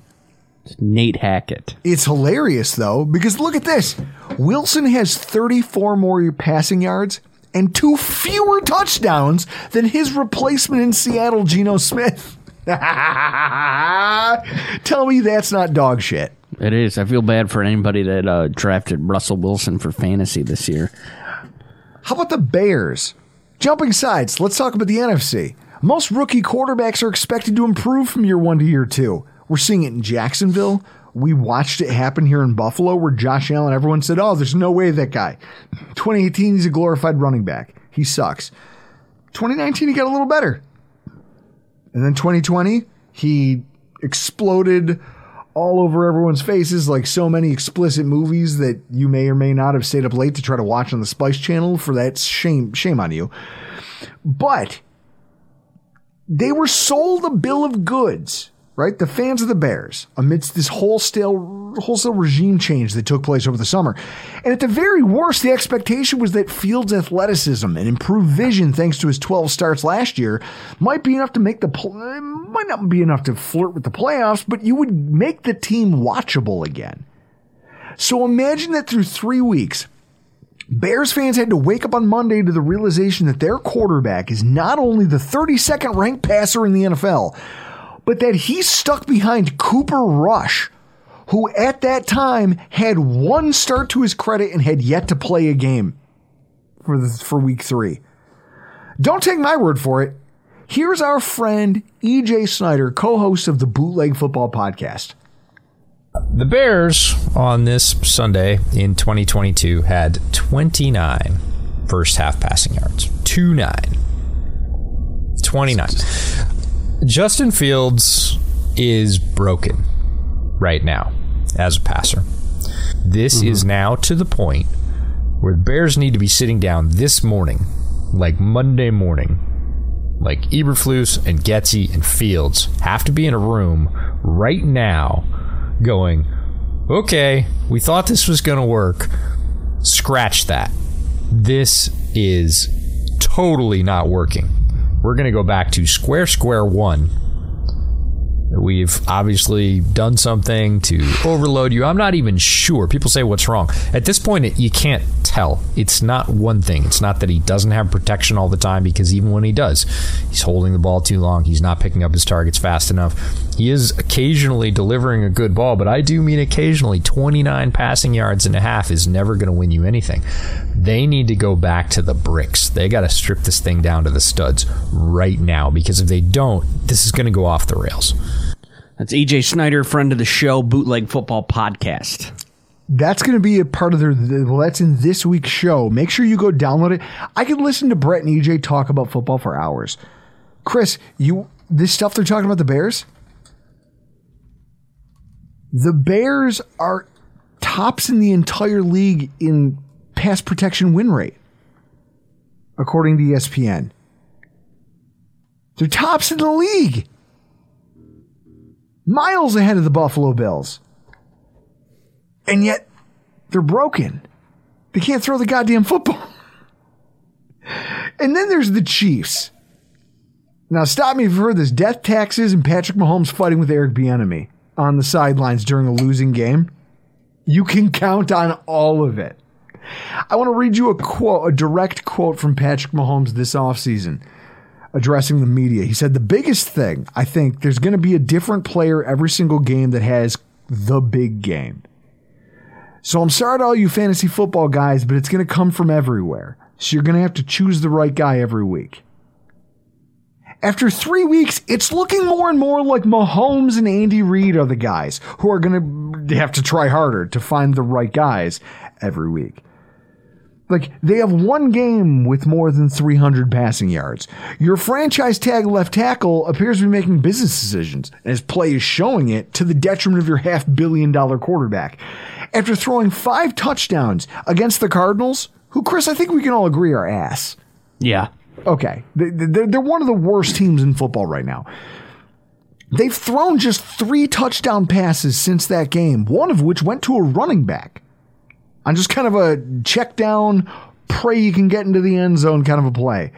It's Nate Hackett. It's hilarious, though, because look at this. Wilson has thirty-four more passing yards and two fewer touchdowns than his replacement in Seattle, Geno Smith. Tell me that's not dog shit. It is. I feel bad for anybody that uh, drafted Russell Wilson for fantasy this year. How about the Bears? Jumping sides, let's talk about the N F C. Most rookie quarterbacks are expected to improve from year one to year two. We're seeing it in Jacksonville. We watched it happen here in Buffalo where Josh Allen, everyone said, oh, there's no way that guy. twenty eighteen, he's a glorified running back. He sucks. twenty nineteen, he got a little better. And then twenty twenty, he exploded all over everyone's faces like so many explicit movies that you may or may not have stayed up late to try to watch on the Spice Channel for that. Shame, shame on you. But they were sold a bill of goods, right? The fans of the Bears amidst this wholesale, wholesale regime change that took place over the summer. And at the very worst, the expectation was that Fields' athleticism and improved vision, thanks to his twelve starts last year, might be enough to make the play, might not be enough to flirt with the playoffs, but you would make the team watchable again. So imagine that through three weeks, Bears fans had to wake up on Monday to the realization that their quarterback is not only the thirty-second ranked passer in the N F L, but that he's stuck behind Cooper Rush, who at that time had one start to his credit and had yet to play a game for the, for week three. Don't take my word for it. Here's our friend E J Snyder, co-host of the Bootleg Football Podcast. The Bears on this Sunday in twenty twenty-two had twenty-nine first half passing yards. twenty-nine. twenty-nine. Justin Fields is broken right now as a passer. This mm-hmm. is now to the point where the Bears need to be sitting down this morning, like Monday morning, like Eberflus and Getsy and Fields have to be in a room right now going, okay, we thought this was going to work. Scratch that. This is totally not working. We're going to go back to square, square one. We've obviously done something to overload you. I'm not even sure. People say, what's wrong? At this point, you can't tell. It's not one thing. It's not that he doesn't have protection all the time, because even when he does, he's holding the ball too long. He's not picking up his targets fast enough. He is occasionally delivering a good ball, but I do mean occasionally. twenty-nine passing yards and a half is never going to win you anything. They need to go back to the bricks. They got to strip this thing down to the studs right now, because if they don't, this is going to go off the rails. That's E J Snyder, friend of the show, Bootleg Football Podcast. That's going to be a part of their, well, that's in this week's show. Make sure you go download it. I could listen to Brett and E J talk about football for hours. Chris, you this stuff they're talking about the Bears? The Bears are tops in the entire league in pass protection win rate, according to E S P N. They're tops in the league. Miles ahead of the Buffalo Bills. And yet, they're broken. They can't throw the goddamn football. And then there's the Chiefs. Now, stop me if you've heard this. Death taxes and Patrick Mahomes fighting with Eric Bieniemy on the sidelines during a losing game. You can count on all of it. I want to read you a quote, a direct quote from Patrick Mahomes this offseason addressing the media. He said, the biggest thing, I think, there's going to be a different player every single game that has the big game. So I'm sorry to all you fantasy football guys, but it's going to come from everywhere. So you're going to have to choose the right guy every week. After three weeks, it's looking more and more like Mahomes and Andy Reid are the guys who are going to have to try harder to find the right guys every week. Like, they have one game with more than three hundred passing yards. Your franchise tag left tackle appears to be making business decisions, and his play is showing it, to the detriment of your half-billion dollar quarterback. After throwing five touchdowns against the Cardinals, who, Chris, I think we can all agree are ass. Yeah. Okay, they're one of the worst teams in football right now. They've thrown just three touchdown passes since that game, one of which went to a running back. on just kind of a check down, pray you can get into the end zone kind of a play.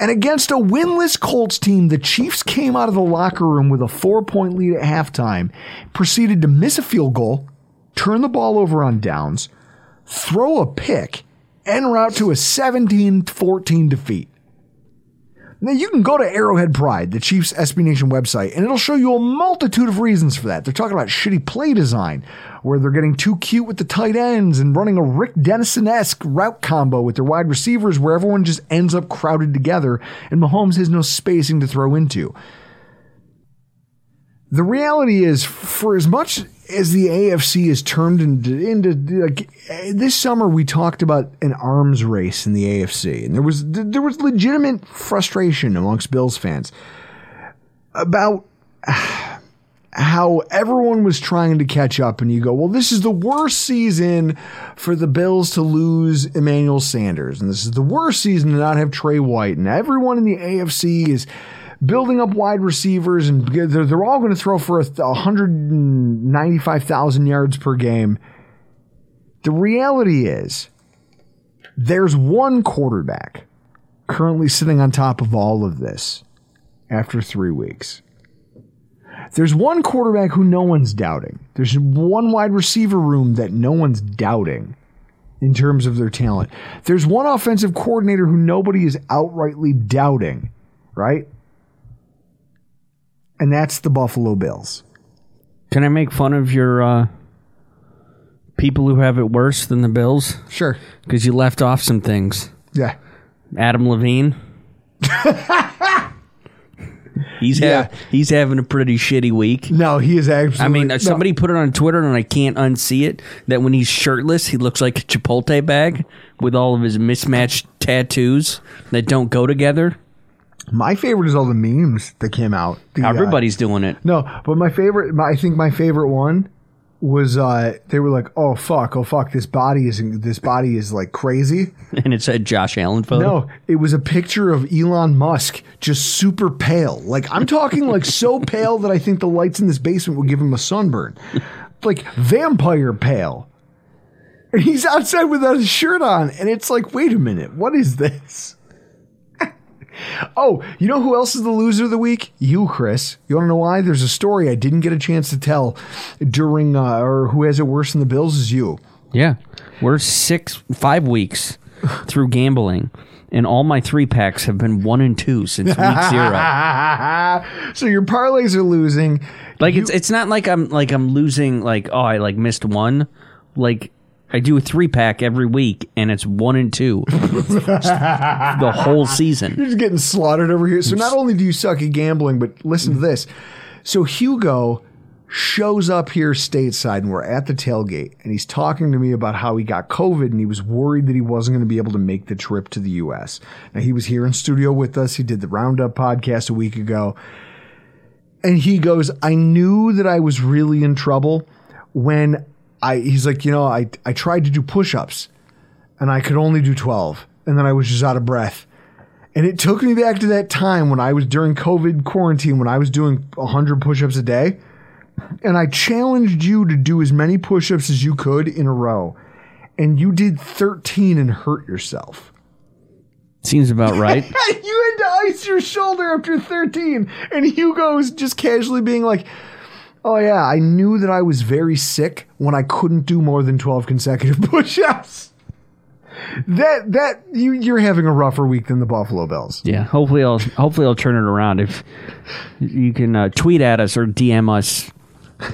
And against a winless Colts team, the Chiefs came out of the locker room with a four-point lead at halftime, proceeded to miss a field goal, turn the ball over on downs, throw a pick, en route to a seventeen fourteen defeat. Now, you can go to Arrowhead Pride, the Chiefs S B Nation website, and it'll show you a multitude of reasons for that. They're talking about shitty play design, where they're getting too cute with the tight ends and running a Rick Dennison-esque route combo with their wide receivers where everyone just ends up crowded together and Mahomes has no spacing to throw into. The reality is, for as much as the A F C is turned into, into like, this summer we talked about an arms race in the A F C, and there was there was legitimate frustration amongst Bills fans about how everyone was trying to catch up, and you go, well, this is the worst season for the Bills to lose Emmanuel Sanders, and this is the worst season to not have Trey White, and everyone in the A F C is building up wide receivers, and they're, they're all going to throw for one hundred ninety-five thousand yards per game. The reality is there's one quarterback currently sitting on top of all of this after three weeks. There's one quarterback who no one's doubting. There's one wide receiver room that no one's doubting in terms of their talent. There's one offensive coordinator who nobody is outrightly doubting, right? And that's the Buffalo Bills. Can I make fun of your uh, people who have it worse than the Bills? Sure. Because you left off some things. Yeah. Adam Levine. he's yeah. ha- he's having a pretty shitty week. No, he is actually. I mean, no. Somebody put it on Twitter, and I can't unsee it, that when he's shirtless, he looks like a Chipotle bag with all of his mismatched tattoos that don't go together. My favorite is all the memes that came out. The, Everybody's uh, doing it. No, but my favorite, my, I think my favorite one was uh, they were like, "Oh fuck, oh fuck, this body is this body is like crazy." And it said Josh Allen photo. No, it was a picture of Elon Musk, just super pale. Like I'm talking like so pale that I think the lights in this basement would give him a sunburn, like vampire pale. And he's outside without his shirt on, and it's like, wait a minute, what is this? Oh, you know who else is the loser of the week? You, Chris. You want to know why? There's a story I didn't get a chance to tell during, uh, or who has it worse than the Bills is you. Yeah. We're six, five weeks through gambling, and all my three packs have been one and two since week zero. So your parlays are losing. Like you- it's it's not like I'm like I'm losing. Like oh, I like missed one. Like. I do a three-pack every week, and it's one and two the whole season. You're just getting slaughtered over here. So not only do you suck at gambling, but listen to this. So Hugo shows up here stateside, and we're at the tailgate, and he's talking to me about how he got COVID, and he was worried that he wasn't going to be able to make the trip to the U S. Now, he was here in studio with us. He did the Roundup podcast a week ago. And he goes, I knew that I was really in trouble when – I, he's like, you know, I, I tried to do push-ups, and I could only do twelve, and then I was just out of breath. And it took me back to that time when I was during COVID quarantine, when I was doing one hundred push-ups a day, and I challenged you to do as many push-ups as you could in a row, and you did thirteen and hurt yourself. Seems about right. You had to ice your shoulder after thirteen, and Hugo's just casually being like, oh, yeah, I knew that I was very sick when I couldn't do more than twelve consecutive push-ups. That that you you're having a rougher week than the Buffalo Bills. Yeah, hopefully I'll hopefully I'll turn it around. If you can uh, tweet at us or D M us,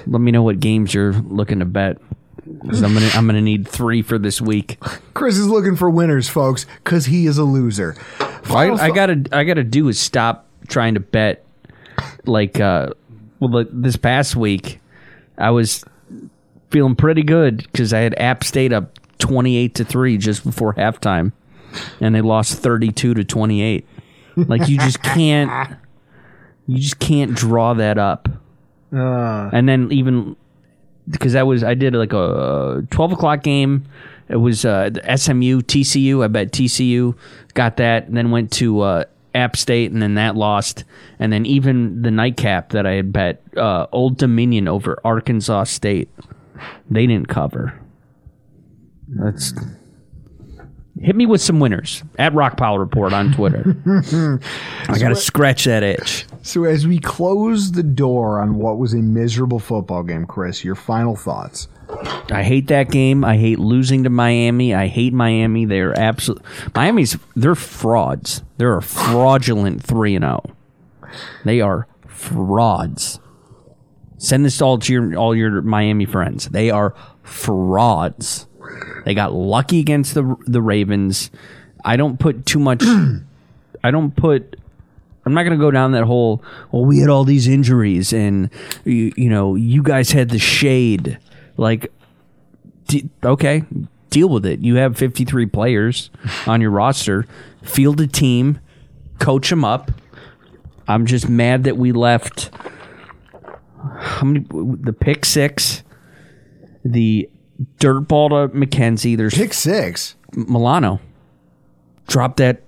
let me know what games you're looking to bet. Because I'm gonna I'm gonna need three for this week. Chris is looking for winners, folks, because he is a loser. Well, I, I gotta I gotta do is stop trying to bet like. Uh, Well, this past week, I was feeling pretty good because I had App State up twenty-eight to three just before halftime, and they lost thirty-two to twenty-eight. Like you just can't, you just can't draw that up. Uh. And then even because I was, I did like a twelve o'clock game. It was uh, S M U T C U. I bet T C U got that, and then went to. Uh, App State, and then that lost, and then even the nightcap that I had bet, uh, Old Dominion over Arkansas State, they didn't cover. That's... Hit me with some winners at Rockpile Report on Twitter. I got to scratch that itch. So as we close the door on what was a miserable football game, Chris, your final thoughts. I hate that game. I hate losing to Miami. I hate Miami. They're absolute. Miami's they're frauds. They're a fraudulent three and zero. They are frauds. Send this all to your all your Miami friends. They are frauds. They got lucky against the the Ravens. I don't put too much. I don't put. I'm not going to go down that whole. Well, we had all these injuries, and you, you know, you guys had the shade. Like, d- okay, deal with it. You have fifty-three players on your roster. Field a team, coach them up. I'm just mad that we left. How many? The pick six, the dirt ball to McKenzie. There's pick six. Milano, drop that.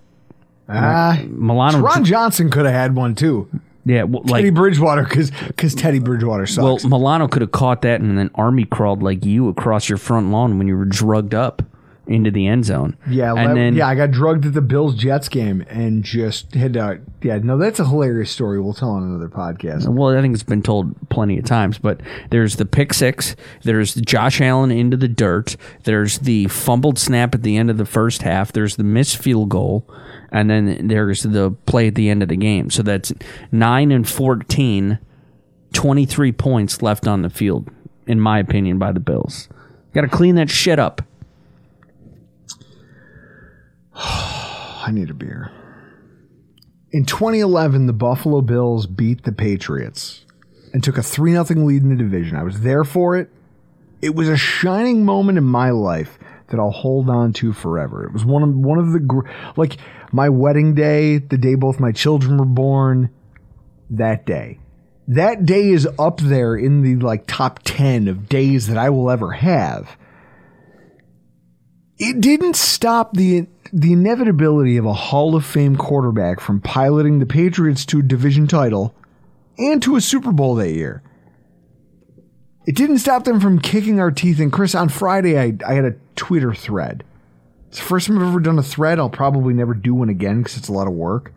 Ah, uh, Milano. Ron Johnson could have had one too. Yeah, well, like Teddy Bridgewater, because Teddy Bridgewater sucks. Well, Milano could have caught that, and then Army crawled like you across your front lawn when you were drugged up into the end zone. Yeah, and let, then, yeah, I got drugged at the Bills Jets game and just had to. Yeah, no, that's a hilarious story. We'll tell on another podcast. Well, I think it's been told plenty of times. But there's the pick six. There's the Josh Allen into the dirt. There's the fumbled snap at the end of the first half. There's the missed field goal. And then there's the play at the end of the game. So that's nine and fourteen, twenty-three points left on the field, in my opinion, by the Bills. Got to clean that shit up. I need a beer. In twenty eleven, the Buffalo Bills beat the Patriots and took a three nothing lead in the division. I was there for it. It was a shining moment in my life that I'll hold on to forever. It was one of one of the gr- like my wedding day, the day both my children were born. That day, that day is up there in the like top ten of days that I will ever have. It didn't stop the the inevitability of a Hall of Fame quarterback from piloting the Patriots to a division title and to a Super Bowl that year. It didn't stop them from kicking our teeth. And Chris, on Friday, I, I had a Twitter thread. It's the first time I've ever done a thread. I'll probably never do one again because it's a lot of work.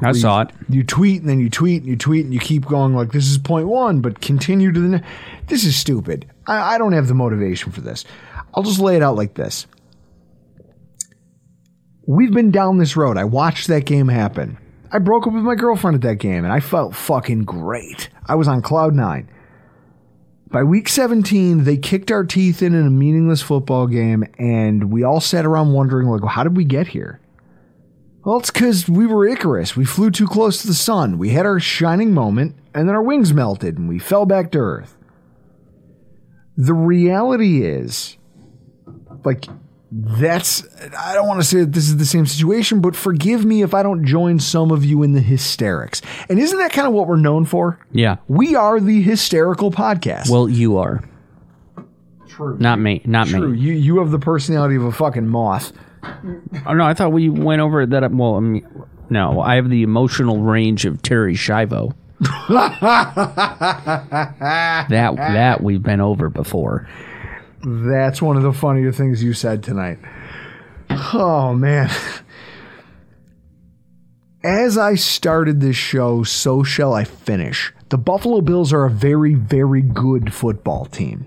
I Where saw you, it. You tweet and then you tweet and you tweet and you keep going like, this is point one, but continue to the next. This is stupid. I, I don't have the motivation for this. I'll just lay it out like this. We've been down this road. I watched that game happen. I broke up with my girlfriend at that game and I felt fucking great. I was on cloud nine. By week seventeen, they kicked our teeth in in a meaningless football game, and we all sat around wondering, like, well, how did we get here? Well, it's because we were Icarus. We flew too close to the sun. We had our shining moment, and then our wings melted, and we fell back to earth. The reality is, like, that's... I don't want to say that this is the same situation, but forgive me if I don't join some of you in the hysterics. And isn't that kind of what we're known for? Yeah. We are the hysterical podcast. Well, you are. True. Not me. Not True. me. True. You, you have the personality of a fucking moth. Oh, no, I thought we went over that. Well, I mean, no, I have the emotional range of Terry Schiavo. that, that we've been over before. That's one of the funnier things you said tonight. Oh, man. As I started this show, so shall I finish. The Buffalo Bills are a very, very good football team.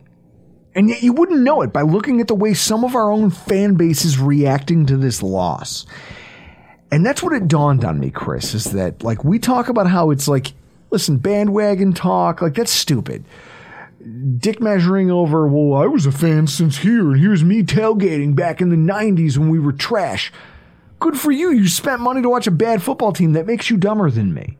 And yet you wouldn't know it by looking at the way some of our own fan base is reacting to this loss. And that's what it dawned on me, Chris, is that, like, we talk about how it's like, listen, bandwagon talk, like, that's stupid. Dick measuring over, well, I was a fan since here, and here's me tailgating back in the nineties when we were trash. Good for you. You spent money to watch a bad football team that makes you dumber than me.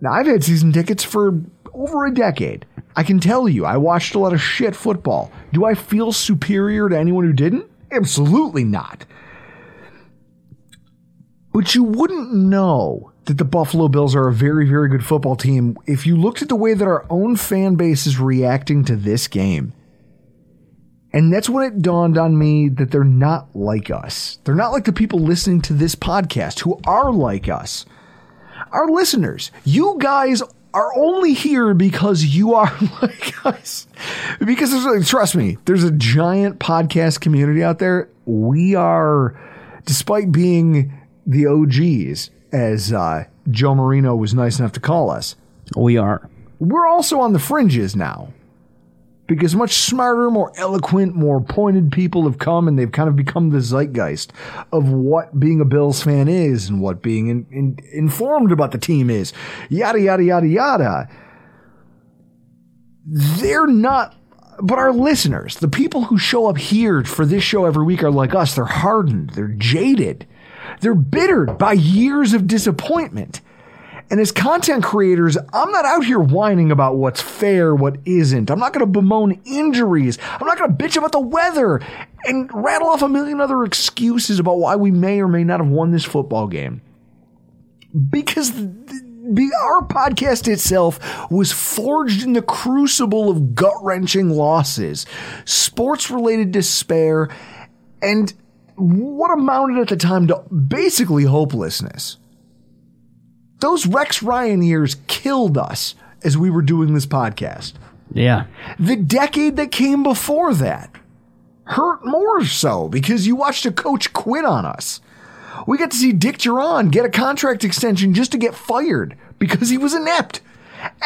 Now, I've had season tickets for over a decade. I can tell you, I watched a lot of shit football. Do I feel superior to anyone who didn't? Absolutely not. But you wouldn't know that the Buffalo Bills are a very, very good football team if you looked at the way that our own fan base is reacting to this game. And that's when it dawned on me that they're not like us. They're not like the people listening to this podcast who are like us. Our listeners, you guys are only here because you are like us. Because there's, like, trust me, there's a giant podcast community out there. We are, despite being the O Gs, as uh, Joe Marino was nice enough to call us. We are. We're also on the fringes now. Because much smarter, more eloquent, more pointed people have come, and they've kind of become the zeitgeist of what being a Bills fan is and what being in, in, informed about the team is. Yada, yada, yada, yada. They're not, but our listeners, the people who show up here for this show every week are like us. They're hardened. They're jaded. They're bittered by years of disappointment. And as content creators, I'm not out here whining about what's fair, what isn't. I'm not going to bemoan injuries. I'm not going to bitch about the weather and rattle off a million other excuses about why we may or may not have won this football game. Because our podcast itself was forged in the crucible of gut-wrenching losses, sports-related despair, and what amounted at the time to basically hopelessness. Those Rex Ryan years killed us as we were doing this podcast. Yeah. The decade that came before that hurt more so because you watched a coach quit on us. We got to see Dick Duran get a contract extension just to get fired because he was inept.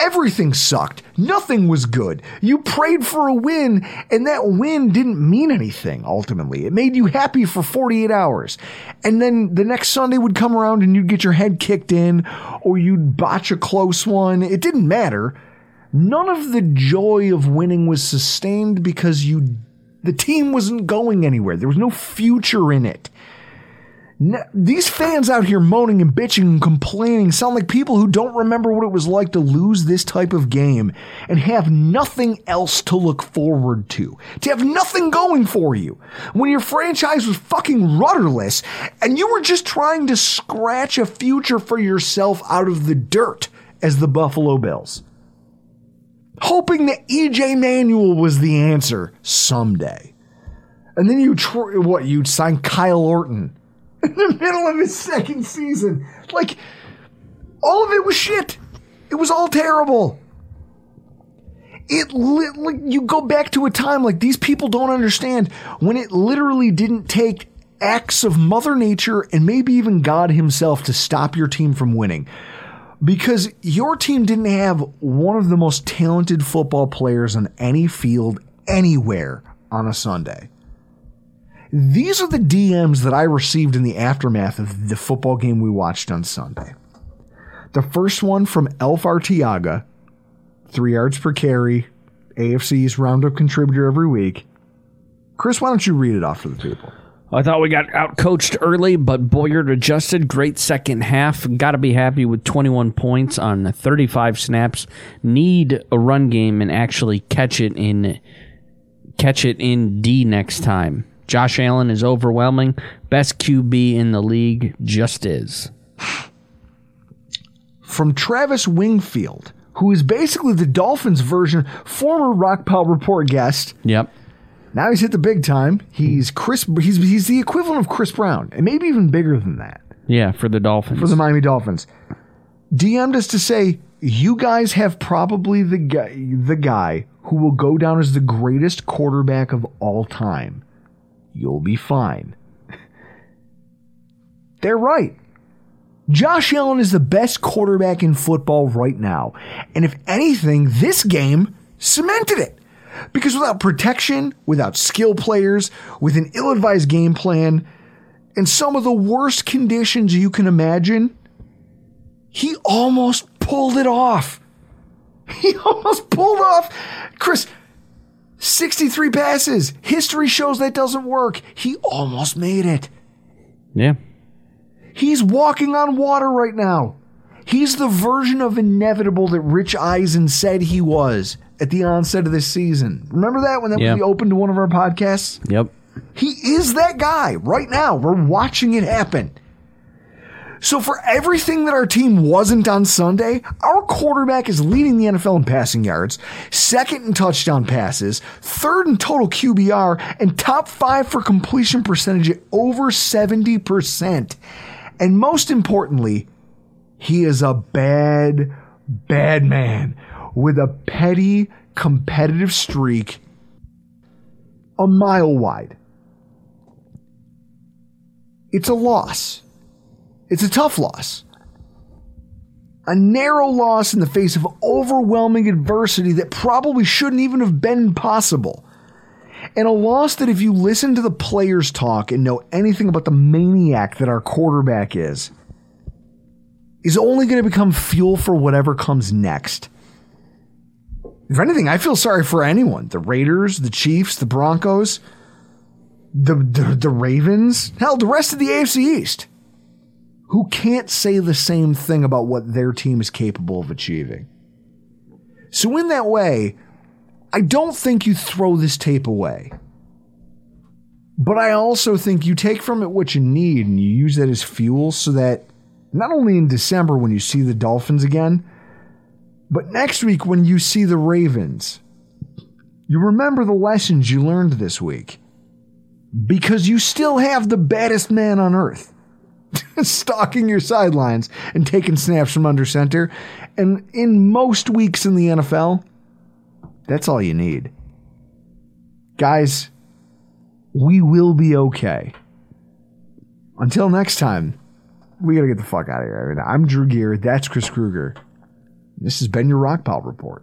Everything sucked. Nothing was good. You prayed for a win, and that win didn't mean anything, ultimately. It made you happy for forty-eight hours. And then the next Sunday would come around, and you'd get your head kicked in, or you'd botch a close one. It didn't matter. None of the joy of winning was sustained because you, the team wasn't going anywhere. There was no future in it. Now, these fans out here moaning and bitching and complaining sound like people who don't remember what it was like to lose this type of game and have nothing else to look forward to, to have nothing going for you when your franchise was fucking rudderless and you were just trying to scratch a future for yourself out of the dirt as the Buffalo Bills, hoping that E J Manuel was the answer someday. And then you, tr- what, you'd sign Kyle Orton in the middle of his second season. Like, all of it was shit. It was all terrible. It li- like, you go back to a time like these people don't understand when it literally didn't take acts of Mother Nature and maybe even God himself to stop your team from winning. Because your team didn't have one of the most talented football players on any field anywhere on a Sunday. These are the D Ms that I received in the aftermath of the football game we watched on Sunday. The first one from Elf Arteaga, three yards per carry, A F C's roundup contributor every week. Chris, why don't you read it off for the people? I thought we got outcoached early, but Boyard adjusted. Great second half. Got to be happy with twenty-one points on thirty-five snaps. Need a run game and actually catch it in, catch it in D next time. Josh Allen is overwhelming. Best Q B in the league just is. From Travis Wingfield, who is basically the Dolphins version, former Rockpile Report guest. Yep. Now he's hit the big time. He's Chris. He's he's the equivalent of Chris Brown, and maybe even bigger than that. Yeah, for the Dolphins. For the Miami Dolphins. D M'd us to say, you guys have probably the guy, the guy who will go down as the greatest quarterback of all time. You'll be fine. They're right. Josh Allen is the best quarterback in football right now. And if anything, this game cemented it. Because without protection, without skill players, with an ill-advised game plan, and some of the worst conditions you can imagine, he almost pulled it off. He almost pulled off. Chris, sixty-three passes. History shows that doesn't work. He almost made it. Yeah. He's walking on water right now. He's the version of inevitable that Rich Eisen said he was at the onset of this season. Remember that when that yep. was open to one of our podcasts? Yep. He is that guy right now. We're watching it happen. So for everything that our team wasn't on Sunday, our quarterback is leading the N F L in passing yards, second in touchdown passes, third in total Q B R, and top five for completion percentage at over seventy percent. And most importantly, he is a bad bad man with a petty competitive streak a mile wide. It's a loss. It's a tough loss. A narrow loss in the face of overwhelming adversity that probably shouldn't even have been possible. And a loss that, if you listen to the players talk and know anything about the maniac that our quarterback is, is only going to become fuel for whatever comes next. If anything, I feel sorry for anyone. The Raiders, the Chiefs, the Broncos, the, the, the Ravens, hell, the rest of the A F C East, who can't say the same thing about what their team is capable of achieving. So in that way, I don't think you throw this tape away. But I also think you take from it what you need and you use that as fuel so that not only in December when you see the Dolphins again, but next week when you see the Ravens, you remember the lessons you learned this week because you still have the baddest man on earth stalking your sidelines and taking snaps from under center. And in most weeks in the N F L, that's all you need. Guys, we will be okay. Until next time, we got to get the fuck out of here. Right now. I'm Drew Geer. That's Chris Krueger. This has been your Rockpile Report.